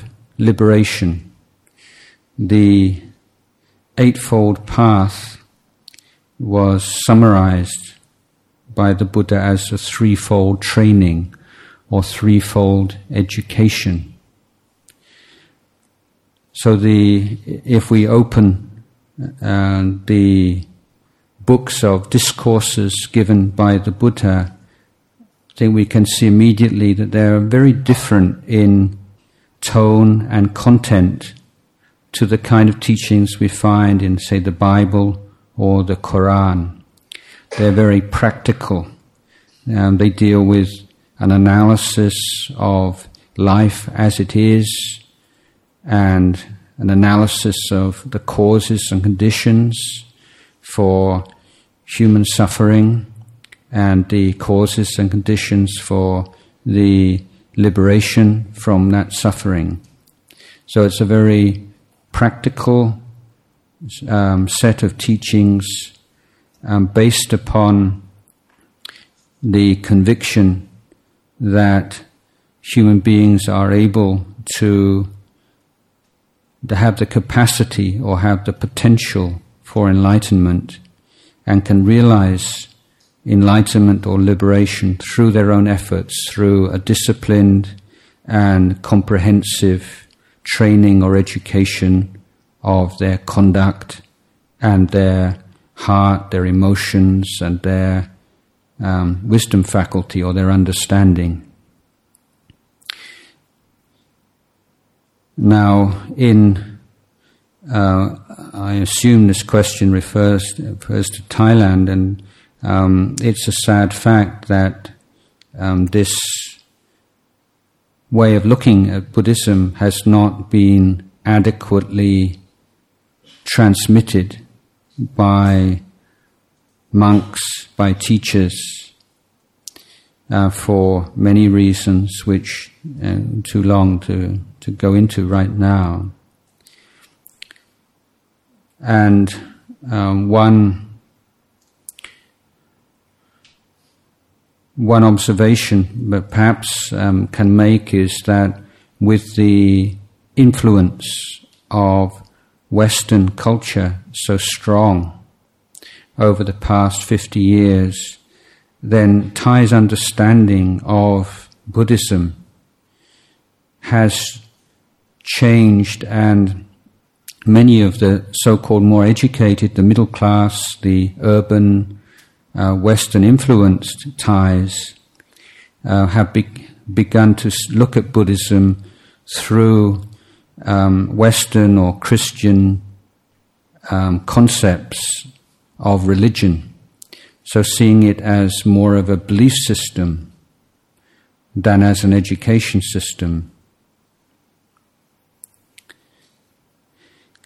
liberation. The Eightfold Path was summarized by the Buddha as a threefold training or threefold education. So if we open the books of discourses given by the Buddha, I think we can see immediately that they are very different in tone and content to the kind of teachings we find in, say, the Bible or the Quran. They're very practical. They deal with an analysis of life as it is and an analysis of the causes and conditions for human suffering and the causes and conditions for the liberation from that suffering. So it's a very practical set of teachings based upon the conviction that human beings are able to have the capacity or have the potential for enlightenment and can realize enlightenment or liberation through their own efforts, through a disciplined and comprehensive training or education of their conduct and their heart, their emotions and their wisdom faculty or their understanding.Now, in I assume this question refers to Thailand, and it's a sad fact that this way of looking at Buddhism has not been adequately transmitted by monks, by teachers, for many reasons which too long to go into right now. And one observation that perhaps can make is that with the influence of Western culture so strong over the past 50 years, then Thai's understanding of Buddhism has changed, and many of the so-called more educated, the middle class, the urban, Western-influenced Thais have begun to look at Buddhism through Western or Christian concepts of religion. So seeing it as more of a belief system than as an education system.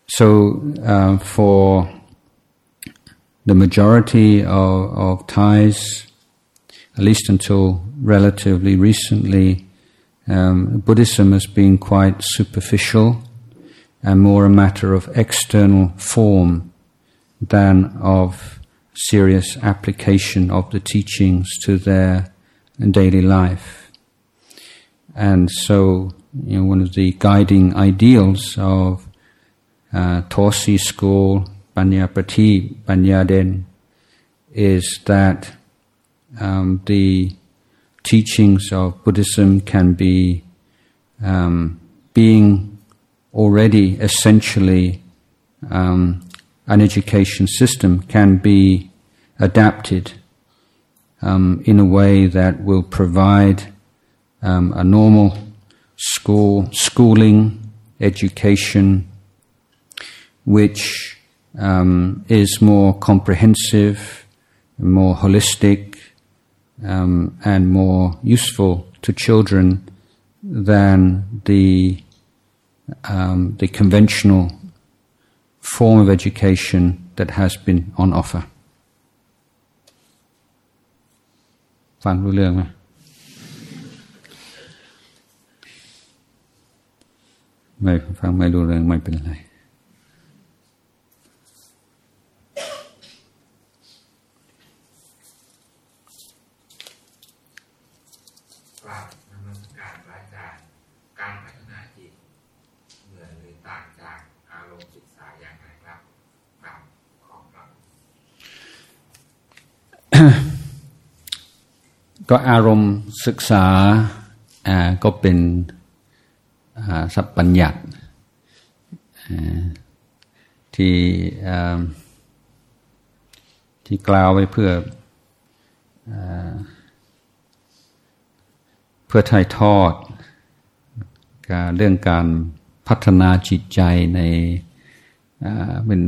So for the majority of Thais, at least until relatively recently, Buddhism has been quite superficial and more a matter of external form than of serious application of the teachings to their daily life. And so, you know, one of the guiding ideals of Tosi school, Panyapati, Panyaden, is that the teachings of Buddhism can be being already essentially an education system, can be adapted in a way that will provide a normal schooling, education, which is more comprehensive, more holistic, and more useful to children than the conventional form of education that has been on offer. ฟังรู้เรื่องไหมไม่ฟังไม่รู้เรื่องไม่เป็นไรก็อารมณ์ศึกษาก็เป็นสัพพัญญะที่กล่าวไว้เพื่อถ่ายทอดการเรื่องการพัฒนาจิตใจใ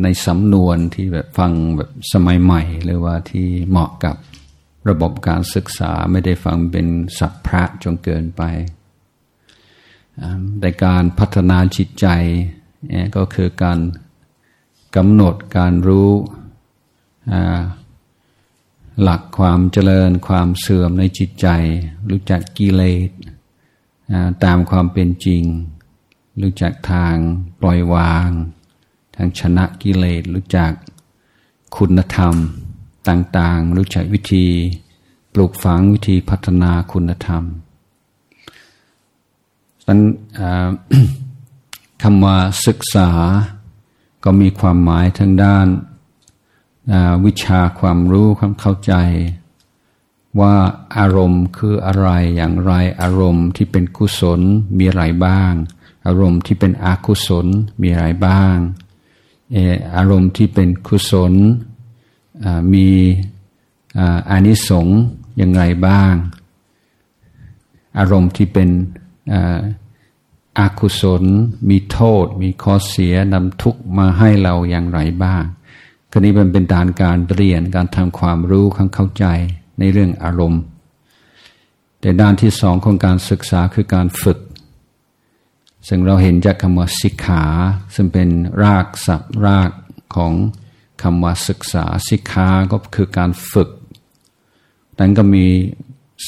นสำนวนที่แบบฟังแบบสมัยใหม่หรือว่าที่เหมาะกับระบบการศึกษาไม่ได้ฟังเป็นศัพท์พระจนเกินไปในการพัฒนาจิตใจก็คือการกำหนดการรู้หลักความเจริญความเสื่อมในจิตใจรู้จักกิเลสตามความเป็นจริงรู้จักทางปล่อยวางทางชนะกิเลสรู้จักคุณธรรมต่างๆรู้จักวิธีปลูกฝังวิธีพัฒนาคุณธรรมฉะนั้นคำว่าศึกษาก็มีความหมายทั้งด้านวิชาความรู้ความเข้าใจว่าอารมณ์คืออะไรอย่างไรอารมณ์ที่เป็นกุศลมีอะไรบ้างอารมณ์ที่เป็นอกุศลมีอะไรบ้างอารมณ์ที่เป็นกุศลมีอานิสงส์อย่างไรบ้างอารมณ์ที่เป็น อกุศลมีโทษมีข้อเสียนำทุกข์มาให้เราอย่างไรบ้างก็นี้มันเป็นการเรียนการทำความรู้ความเข้าใจในเรื่องอารมณ์แต่ด้านที่สองของการศึกษาคือการฝึกซึ่งเราเห็นจากคำว่าสิกขาซึ่งเป็นรากศัพท์รากของคำว่าศึกษาสิกขาก็คือการฝึกนั้นก็มี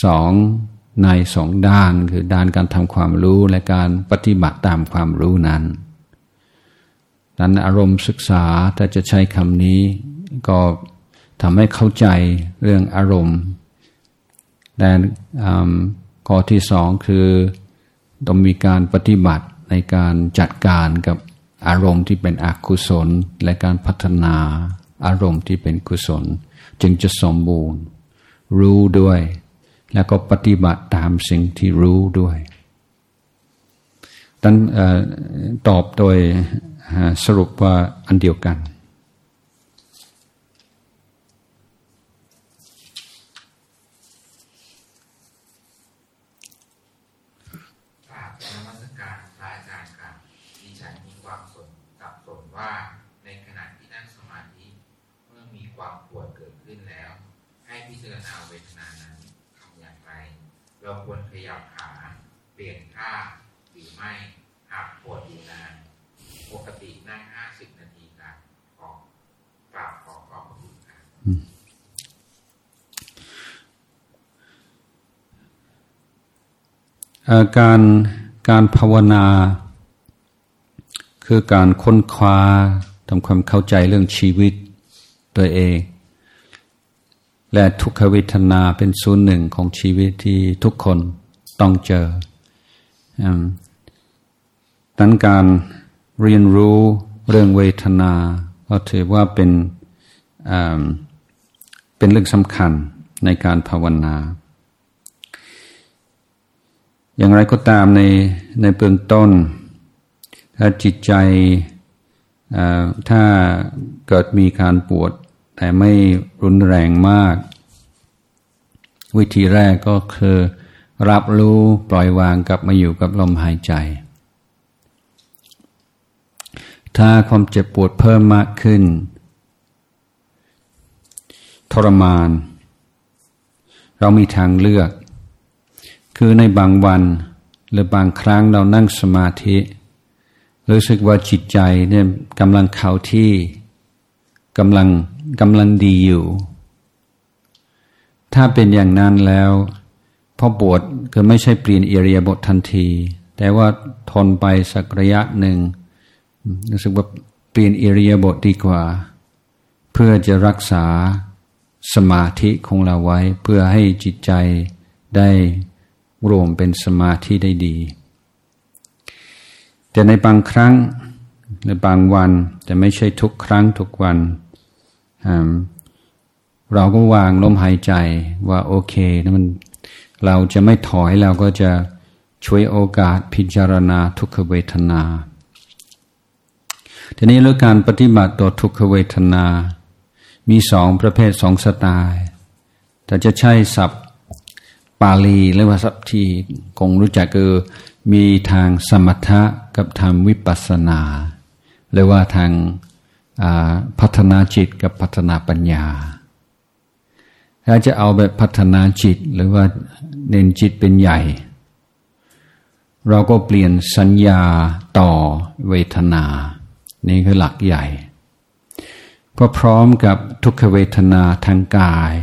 สองในสองด้านคือด้านการทำความรู้และการปฏิบัติตามความรู้นั้นดังนั้นอารมณ์ศึกษาถ้าจะใช้คำนี้ก็ทำให้เข้าใจเรื่องอารมณ์แต่ข้อที่สองคือต้องมีการปฏิบัติในการจัดการกับอารมณ์ที่เป็นอกุศลและการพัฒนาอารมณ์ที่เป็นกุศลจึงจะสมบูรณ์รู้ด้วยแล้วก็ปฏิบัติตามสิ่งที่รู้ด้วยดังนั้นตอบโดยสรุปว่าอันเดียวกันเราควรขยับขาเปลี่ยนท่าหรือไม่หากปวดอยู่นานปกตินั่ง50นาทีครับกราบขอขอบคุณครับการภาวนาคือการค้นคว้าทำความเข้าใจเรื่องชีวิตตัวเองและทุกขเวทนาเป็นส่วนหนึ่งของชีวิตที่ทุกคนต้องเจอดังการเรียนรู้เรื่องเวทนาก็ถือว่าเป็นเรื่องสำคัญในการภาวนาอย่างไรก็ตามในเบื้องต้นถ้าจิตใจถ้าเกิดมีการปวดแต่ไม่รุนแรงมากวิธีแรกก็คือรับรู้ปล่อยวางกลับมาอยู่กับลมหายใจถ้าความเจ็บปวดเพิ่มมากขึ้นทรมานเรามีทางเลือกคือในบางวันหรือบางครั้งเรานั่งสมาธิรู้สึกว่าจิตใจเนี่ยกำลังเข้าที่กำลังดีอยู่ถ้าเป็นอย่างนั้นแล้วพอปวดก็ไม่ใช่เปลี่ยนอิริยาบถทันทีแต่ว่าทนไปสักระยะหนึ่งรู้สึกว่าเปลี่ยนอิริยาบถดีกว่าเพื่อจะรักษาสมาธิของเราไว้เพื่อให้จิตใจได้รวมเป็นสมาธิได้ดีแต่ในบางครั้งในบางวันแต่ไม่ใช่ทุกครั้งทุกวันเราก็วางลมหายใจว่าโอเคนะมันเราจะไม่ถอยเราก็จะช่วยโอกาสพิจารณาทุกขเวทนาทีนี้เรื่องการปฏิบัติต่อทุกขเวทนามีสองประเภทสองสไตล์แต่จะใช้ศัพท์ปาลีหรือว่าศัพท์ที่คงรู้จักคือมีทางสมถะกับทางวิปัสสนาหรือว่าทางพัฒนาจิตกับพัฒนาปัญญาถ้าจะเอาแบบพัฒนาจิตหรือว่าเน้นจิตเป็นใหญ่เราก็เปลี่ยนสัญญาต่อเวทนานี่คือหลักใหญ่ก็พร้อมกับทุกขเวทนาทางกาย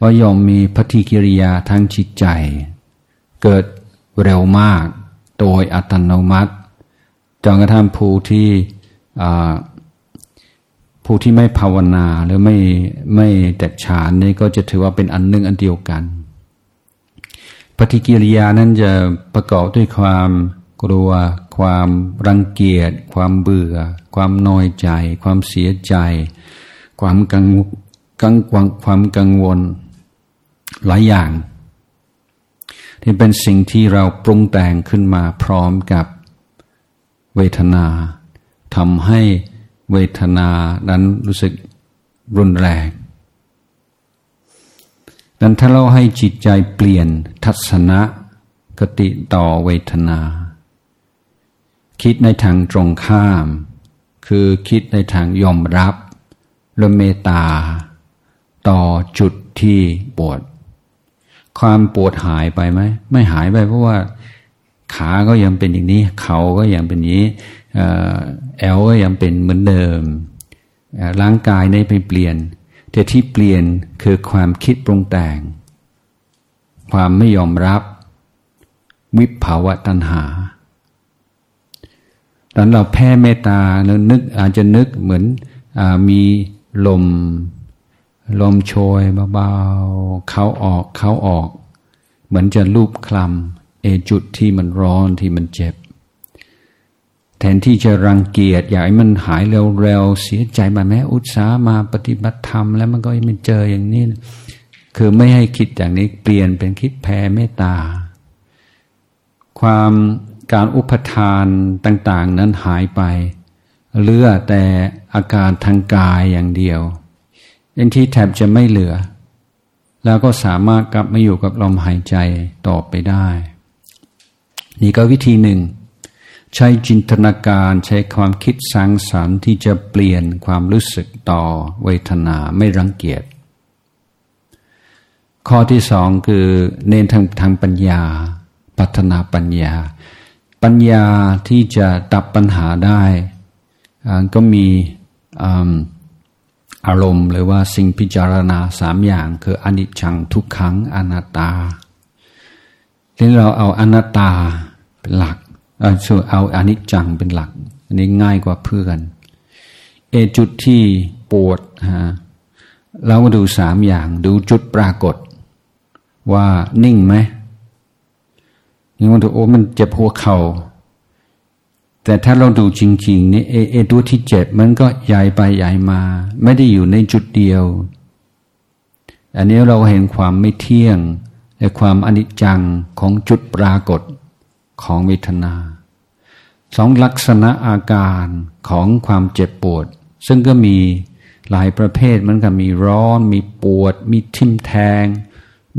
ว่ายอมมีปฏิกิริยาทางจิตใจเกิดเร็วมากโดยอัตโนมัติจนกระทั่งผู้ที่ไม่ภาวนาหรือไม่แตกฉานนี่ก็จะถือว่าเป็นอันหนึ่งอันเดียวกันปฏิกิริยานั้นจะประกอบด้วยความกลัวความรังเกียจความเบื่อความน้อยใจความเสียใจความกังวลหลายอย่างที่เป็นสิ่งที่เราปรุงแต่งขึ้นมาพร้อมกับเวทนาทำให้เวทนานั้นรู้สึกรุนแรงดังถ้าเราให้จิตใจเปลี่ยนทัศนะคติต่อเวทนา คิดในทางตรงข้ามคือคิดในทางยอมรับและเมตตาต่อจุดที่ปวดความปวดหายไปไหมไม่หายไปเพราะว่าขาก็ยังเป็นอย่างนี้เขาก็ยังเป็นอย่างนี้แอลก็ยังเป็นเหมือนเดิมร่างกายได้ไปเปลี่ยนแต่ที่เปลี่ยนคือความคิดปรุงแต่งความไม่ยอมรับวิภาวะตัณหาตอนเราแผ่เมตตานึกอาจจะนึกเหมือนมีลมโชยเบาๆเขาออกเหมือนจะลูบคลำจุดที่มันร้อนที่มันเจ็บแทนที่จะรังเกียจอยากให้มันหายเร็วๆเสียใจมาแม้อุตส่าห์มาปฏิบัติธรรมแล้วมันก็ไม่เจออย่างนี้คือไม่ให้คิดอย่างนี้เปลี่ยนเป็นคิดแผ่เมตตาความการอุปทานต่างๆนั้นหายไปเหลือแต่อาการทางกายอย่างเดียวเป็นที่แทบจะไม่เหลือแล้วก็สามารถกลับมาอยู่กับลมหายใจต่อไปได้นี่ก็วิธีหนึ่งใช้จินตนาการใช้ความคิดสร้างสรรค์ที่จะเปลี่ยนความรู้สึกต่อเวทนาไม่รังเกียจข้อที่สองคือเน้นทางปัญญาพัฒนาปัญญาที่จะตัดปัญหาได้ก็มีอารมณ์หรือว่าสิ่งพิจารณาสามอย่างคืออนิจจังทุกขังอนัตตาที่เราเอาอนัตตาเป็นหลักส่วนเอาอนิจจังเป็นหลักอันนี้ง่ายกว่าเพื่อนจุดที่ปวดเราก็ดูสามอย่างดูจุดปรากฏว่านิ่งไหมนี่มันดูโอ้มันเจ็บหัวเข่าแต่ถ้าเราดูจริงๆนี่เอตัวที่เจ็บมันก็ใหญ่ไปใหญ่มาไม่ได้อยู่ในจุดเดียวอันนี้เราเห็นความไม่เที่ยงและความอนิจจังของจุดปรากฏของเวทนาสองลักษณะอาการของความเจ็บปวดซึ่งก็มีหลายประเภทมันก็มีร้อนมีปวดมีทิ่มแทง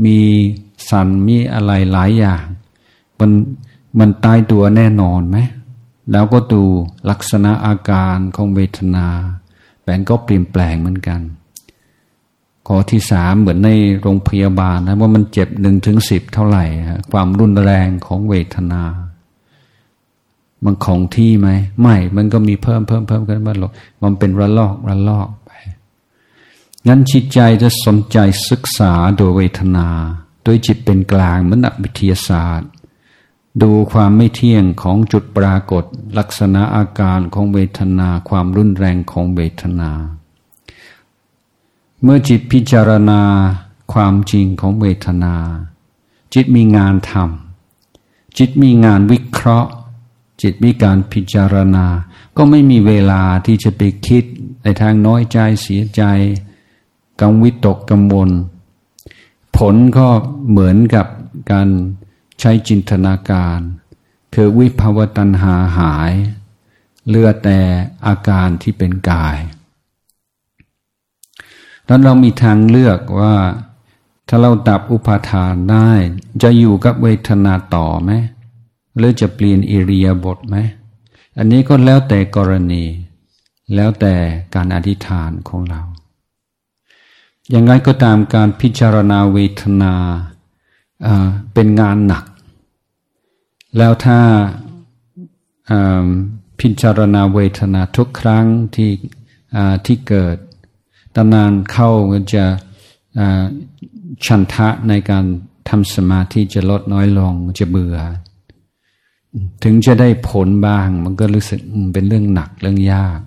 มีสั่นมีอะไรหลายอย่างมันตายตัวแน่นอนไหมแล้วก็ดูลักษณะอาการของเวทนาแปลงก็เปลี่ยนแปลงเหมือนกันข้อที่สามเหมือนในโรงพยาบาลนะว่ามันเจ็บ 1-10 เท่าไหร่ความรุนแรงของเวทนามันคงที่ไหมไม่มันก็มีเพิ่มกันบ้างหรอกมันเป็นระลอกไปงั้นจิตใจจะสนใจศึกษาโดยเวทนาโดยจิตเป็นกลางเหมือนนักวิทยาศาสตร์ดูความไม่เที่ยงของจุดปรากฏลักษณะอาการของเวทนาความรุนแรงของเวทนาเมื่อจิตพิจารณาความจริงของเวทนาจิตมีงานทำจิตมีงานวิเคราะห์จิตมีการพิจารณาก็ไม่มีเวลาที่จะไปคิดในทางน้อยใจเสียใจกังวลวิตกกังวลผลก็เหมือนกับการใช้จินตนาการคือวิภวตัณหาหายเหลือแต่อาการที่เป็นกายนั้นเรามีทางเลือกว่าถ้าเราดับอุปาทานได้จะอยู่กับเวทนาต่อไหมหรือจะเปลี่ยนอิริยาบถไหมอันนี้ก็แล้วแต่กรณีแล้วแต่การอธิษฐานของเราอย่างไรก็ตามการพิจารณาเวทนาเป็นงานหนักแล้วถ้าพิจารณาเวทนาทุกครั้งที่เกิดตำนานเข้าก็จะฉันทะในการทำสมาธิจะลดน้อยลงจะเบื่อถึงจะได้ผลบ้างมันก็รู้สึกเป็นเรื่องหนักเรื่องยาก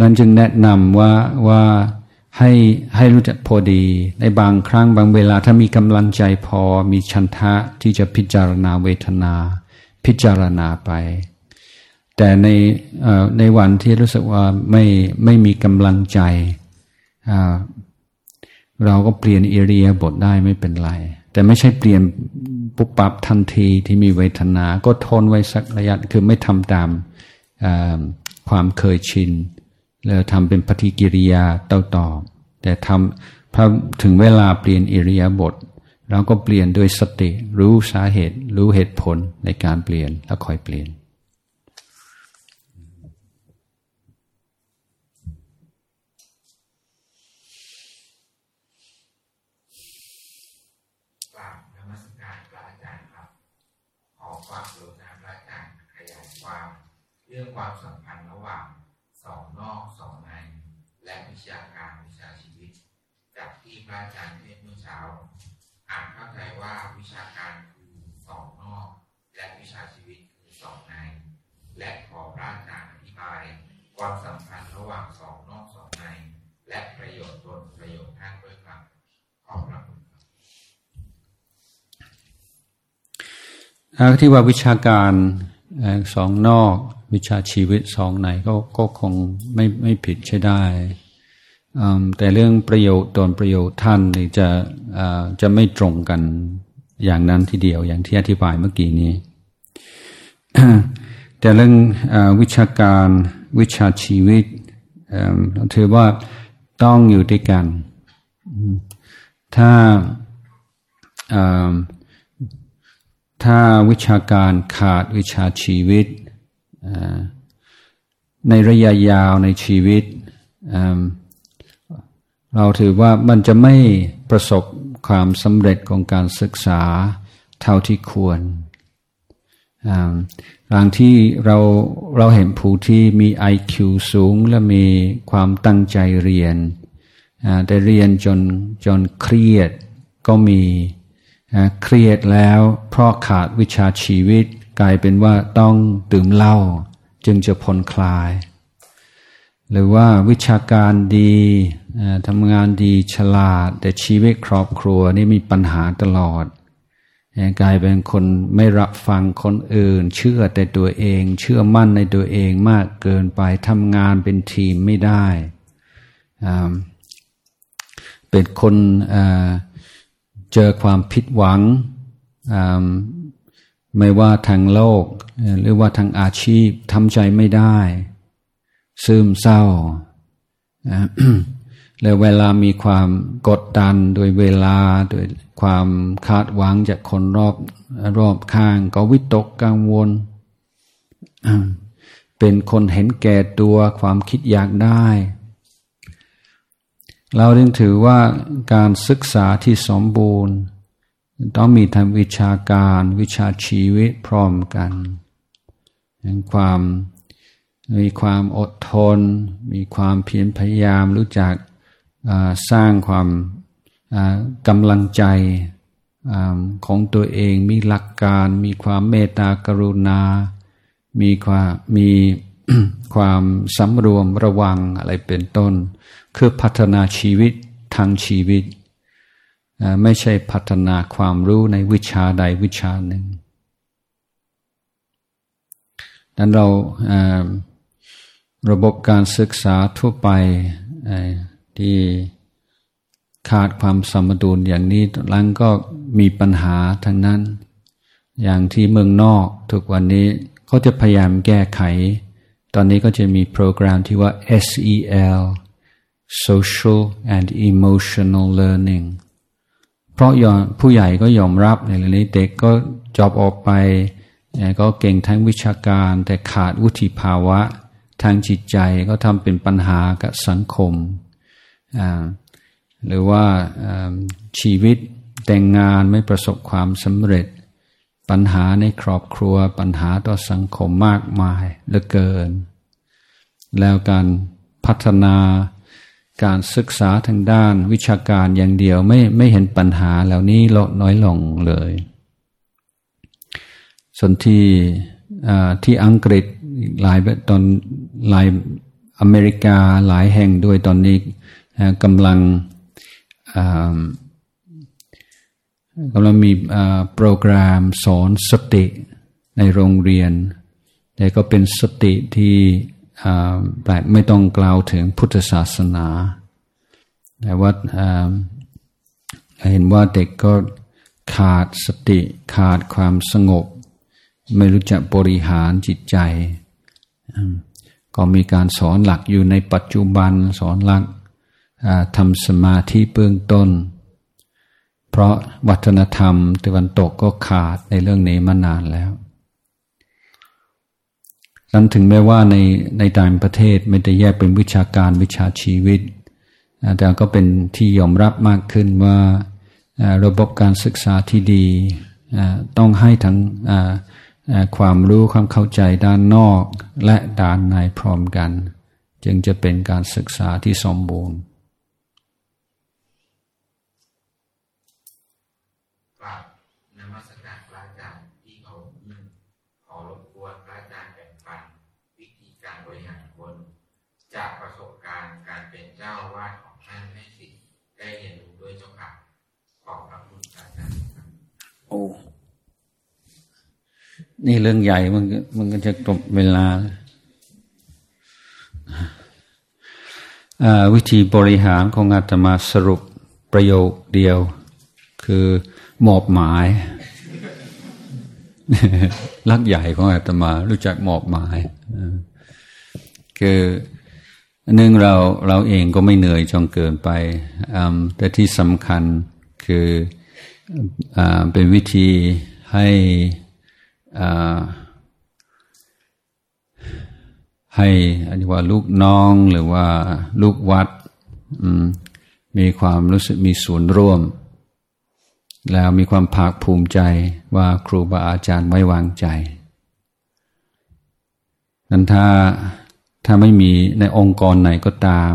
นั้นจึงแนะนำว่าให้รู้จักพอดีในบางครั้งบางเวลาถ้ามีกำลังใจพอมีฉันทะที่จะพิจารณาเวทนาพิจารณาไปแต่ในวันที่รู้สึกว่าไม่มีกำลังใจเราก็เปลี่ยนอิริยาบถได้ไม่เป็นไรแต่ไม่ใช่เปลี่ยนปุ๊บปั๊บทันทีที่มีเวทนาก็ทนไว้สักระยะคือไม่ทำตามความเคยชินแล้วทำเป็นปฏิกิริยาต่อแต่ทำพอถึงเวลาเปลี่ยนอิริยาบถเราก็เปลี่ยนด้วยสติรู้สาเหตุรู้เหตุผลในการเปลี่ยนแล้วค่อยเปลี่ยน ความสวยงามและการขยายความเรื่องความสัมพันธ์ระหว่างสอนนอกสอนในและวิชาการวิชาชีวิตจากที่พระอาจารย์เทศน์เมื่อเช้าอ่านเข้าใจว่าวิชาการคือสอนนอกและวิชาชีวิตคือสอนในและขอพระอาจารย์อธิบายความสัมพันธ์ระหว่างสอนนอกสอนในและประโยชน์ตนประโยชน์ท่านด้วยครับขอบพระคุณครับที่ว่าวิชาการสอนนอกวิชาชีวิตสอนในก็คงไม่ผิดใช่ได้แต่เรื่องประโยชน์ตนประโยชน์ท่านนี่จะไม่ตรงกันอย่างนั้นทีเดียวอย่างที่อธิบายเมื่อกี้นี้ แต่เรื่องวิชาการวิชาชีวิตถือว่าต้องอยู่ด้วยกันถ้าวิชาการขาดวิชาชีวิตในระยะยาวในชีวิตเราถือว่ามันจะไม่ประสบความสำเร็จของการศึกษาเท่าที่ควรบางที่เราเห็นผู้ที่มี IQ สูงและมีความตั้งใจเรียนแต่เรียนจนเครียดก็มีเครียดแล้วเพราะขาดวิชาชีวิตกลายเป็นว่าต้องดื่มเหล้าจึงจะผ่อนคลายหรือว่าวิชาการดีทำงานดีฉลาดแต่ชีวิตครอบครัวนี่มีปัญหาตลอดกลายเป็นคนไม่รับฟังคนอื่นเชื่อแต่ตัวเองเชื่อมั่นในตัวเองมากเกินไปทำงานเป็นทีมไม่ได้เป็นคนเจอความผิดหวังไม่ว่าทางโลกหรือว่าทางอาชีพทำใจไม่ได้ซึมเศร้า และเวลามีความกดดันโดยเวลาโดยความคาดหวังจากคนรอบข้างก็วิตกกังวล เป็นคนเห็นแก่ตัวความคิดอยากได้เราจึงถือว่าการศึกษาที่สมบูรณ์ต้องมีทั้งวิชาการวิชาชีวิตพร้อมกันมีความอดทนมีความเพียรพยายามรู้จักสร้างความกำลังใจของตัวเองมีหลักการมีความเมตตากรุณามี ความสำรวมระวังอะไรเป็นต้นคือพัฒนาชีวิตทางชีวิตไม่ใช่พัฒนาความรู้ในวิชาใดวิชาหนึ่งดังนั้นเราระบบการศึกษาทั่วไปที่ขาดความสมดุลอย่างนี้หลังก็มีปัญหาทั้งนั้นอย่างที่เมืองนอกทุกวันนี้เขาจะพยายามแก้ไขตอนนี้ก็จะมีโปรแกรมที่ว่า SEL Social and Emotional Learning เพราะผู้ใหญ่ก็ยอมรับในเรื่องนี้เด็กก็จบออกไปก็เก่งทั้งวิชาการแต่ขาดวุฒิภาวะทางจิตใจก็ทำเป็นปัญหากับสังคมหรือว่าชีวิตแต่งงานไม่ประสบความสำเร็จปัญหาในครอบครัวปัญหาต่อสังคมมากมายเหลือเกินแล้วการพัฒนาการศึกษาทางด้านวิชาการอย่างเดียวไม่เห็นปัญหาเหล่านี้ลดน้อยลงเลยส่วนที่อังกฤษหลายอเมริกาหลายแห่งด้วยตอนนี้กำลังมีโปรแกรมสอนสติในโรงเรียนแต่ก็เป็นสติที่ไม่ต้องกล่าวถึงพุทธศาสนาแต่ว่าเห็นว่าเด็กก็ขาดสติขาดความสงบไม่รู้จักบริหารจิตใจก็มีการสอนหลักอยู่ในปัจจุบันสอนหลักทำสมาธิเบื้องต้นเพราะวัฒนธรรมตะวันตกก็ขาดในเรื่องนี้มานานแล้วนั้นถึงแม้ว่าในต่างประเทศไม่ได้แยกเป็นวิชาการวิชาชีวิตแต่ก็เป็นที่ยอมรับมากขึ้นว่าระบบการศึกษาที่ดีต้องให้ทั้ง ความรู้ความเข้าใจด้านนอกและด้านในพร้อมกันจึงจะเป็นการศึกษาที่สมบูรณ์จากประสบการณ์การเป็นเจ้าอาวาสของท่านให้สิทธิ์ได้เรียนรู้ด้วยเจ้าค่ะขอบพระคุณอาจารย์โอ้นี่เรื่องใหญ่มันก็จะจบเวลาวิธีบริหารของอาตมาสรุปประโยคเดียวคือมอบหมาย ลักใหญ่ของอาตมารู้จักมอบหมายคือหนึ่งเราเองก็ไม่เหนื่อยจนเกินไปแต่ที่สำคัญคือเป็นวิธีให้อันนี้ว่าลูกน้องหรือว่าลูกวัดมีความรู้สึกมีส่วนร่วมแล้วมีความภาคภูมิใจว่าครูบาอาจารย์ไว้วางใจนั้นถ้าไม่มีในองค์กรไหนก็ตาม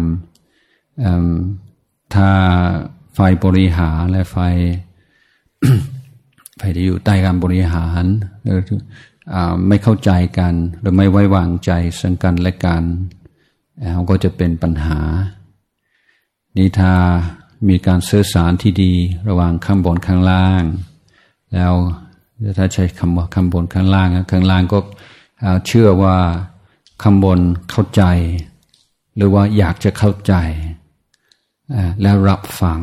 ถ้าฝ่ายบริหารและฝ่าย ที่อยู่ใต้การบริหารไม่เข้าใจกันหรือไม่ไว้วางใจซึ่งกันและกันก็จะเป็นปัญหานี่ถ้ามีการสื่อสารที่ดีระหว่างข้างบนข้างล่างแล้วถ้าใช้คำว่าข้างบนข้างล่างก็เชื่อว่าข้างบนเข้าใจหรือว่าอยากจะเข้าใจและรับฟัง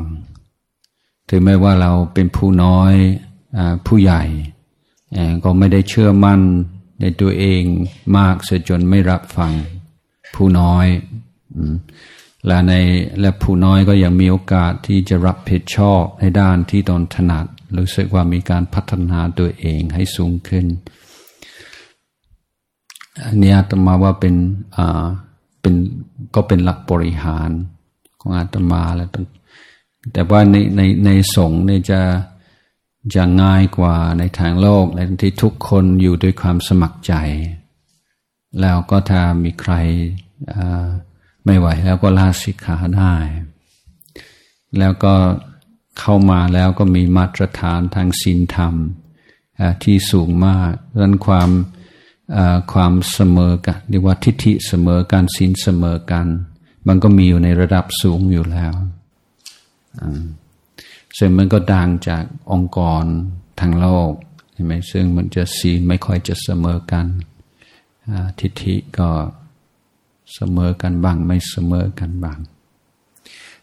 ถึงแม้ว่าเราเป็นผู้น้อยผู้ใหญ่ก็ไม่ได้เชื่อมั่นในตัวเองมากเสียจนไม่รับฟังผู้น้อยและผู้น้อยก็ยังมีโอกาสที่จะรับผิดชอบในด้านที่ตนถนัดรู้สึกว่ามีการพัฒนาตัวเองให้สูงขึ้นอันนี้อาตมาว่าเป็นหลักบริหารของอาตมาแล้วแต่ว่าในสงฆ์เนี่ยจะง่ายกว่าในทางโลกในที่ทุกคนอยู่ด้วยความสมัครใจแล้วก็ถ้ามีใครไม่ไหวแล้วก็ลาสิกขาได้แล้วก็เข้ามาแล้วก็มีมาตรฐานทางศีลธรรมที่สูงมากดังนั้นความเสมอกันเรียกว่าทิฏฐิเสมอกันศีลเสมอกันมันก็มีอยู่ในระดับสูงอยู่แล้วซึ่งมันก็ต่างจากองค์กรทางโลกใช่ไหมซึ่งมันจะศีลไม่ค่อยจะเสมอกันทิฏฐิก็เสมอกันบ้างไม่เสมอกันบ้าง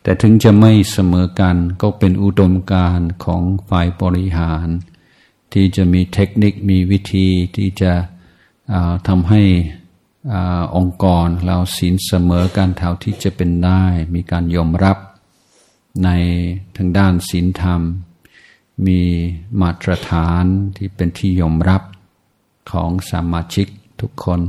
แต่ถึงจะไม่เสมอกันก็เป็นอุดมการณ์ของฝ่ายบริหารที่จะมีเทคนิคมีวิธีที่จะทำให้องค์กรเราศีลเสมอกันเท่าที่จะเป็นได้มีการยอมรับในทางด้านศีลธรรมมีมาตรฐานที่เป็นที่ยอมรับของสมาชิกทุกคน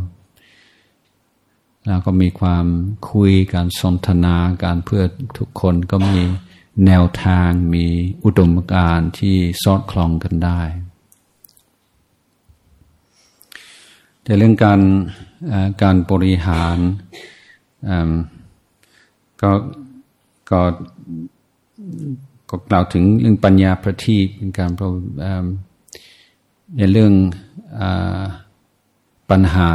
แล้วก็มีความคุยการสนทนาการเพื่อทุกคนก็มีแนวทางมีอุดมการณ์ที่สอดคล้องกันได้แต่เรื่องการบริหารก็กล่าวถึงเรื่องปัญญาประทีปเป็นการในเรื่องปัญหา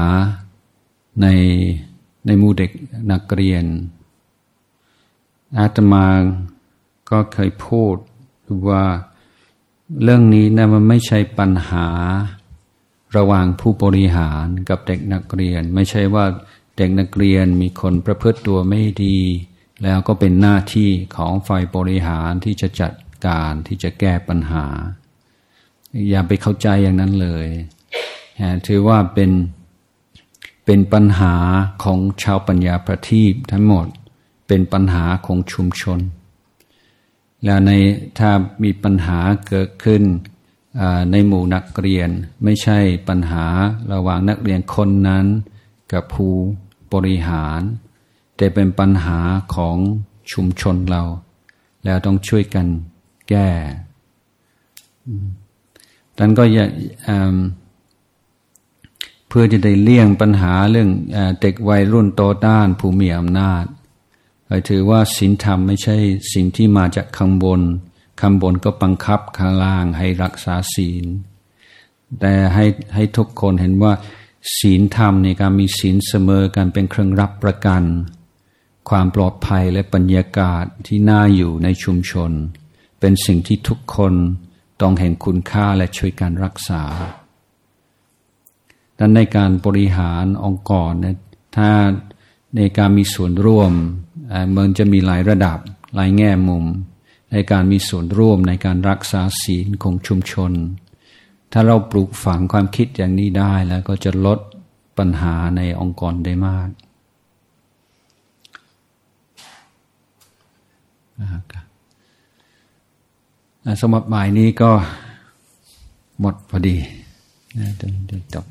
ในหมู่เด็กนักเรียนอาตมาก็เคยพูดว่าเรื่องนี้นะมันไม่ใช่ปัญหาระหว่างผู้บริหารกับเด็กนักเรียนไม่ใช่ว่าเด็กนักเรียนมีคนประพฤติตัวไม่ดีแล้วก็เป็นหน้าที่ของฝ่ายบริหารที่จะจัดการที่จะแก้ปัญหาอย่าไปเข้าใจอย่างนั้นเลยถือว่าเป็นปัญหาของชาวปัญญาประทีปทั้งหมดเป็นปัญหาของชุมชนแล้วถ้ามีปัญหาเกิดขึ้นในหมู่นักเรียนไม่ใช่ปัญหาระหว่างนักเรียนคนนั้นกับผู้บริหารแต่เป็นปัญหาของชุมชนเราแล้วต้องช่วยกันแก้ดังนั้นก็ พื่อจะได้เลี่ยงปัญหาเรื่องเด็กวัยรุ่นโตต้านผู้มีอำนาจเราถือว่าศีลธรรมไม่ใช่สิ่งที่มาจากข้างบนก็บังคับข้างล่างให้รักษาศีลแต่ให้ทุกคนเห็นว่าศีลธรรมในการมีศีลเสมอกันเป็นเครื่องรับประกันความปลอดภัยและบรรยากาศที่น่าอยู่ในชุมชนเป็นสิ่งที่ทุกคนต้องเห็นคุณค่าและช่วยกันรักษาดังนั้นในการบริหารองค์กรเนี่ยถ้าในการมีส่วนร่วมมันจะมีหลายระดับหลายแง่มุมในการมีส่วนร่วมในการรักษาศีลของชุมชนถ้าเราปลูกฝังความคิดอย่างนี้ได้แล้วก็จะลดปัญหาในองค์กรได้มากสำหรับบ่ายนี้ก็หมดพอดีจบ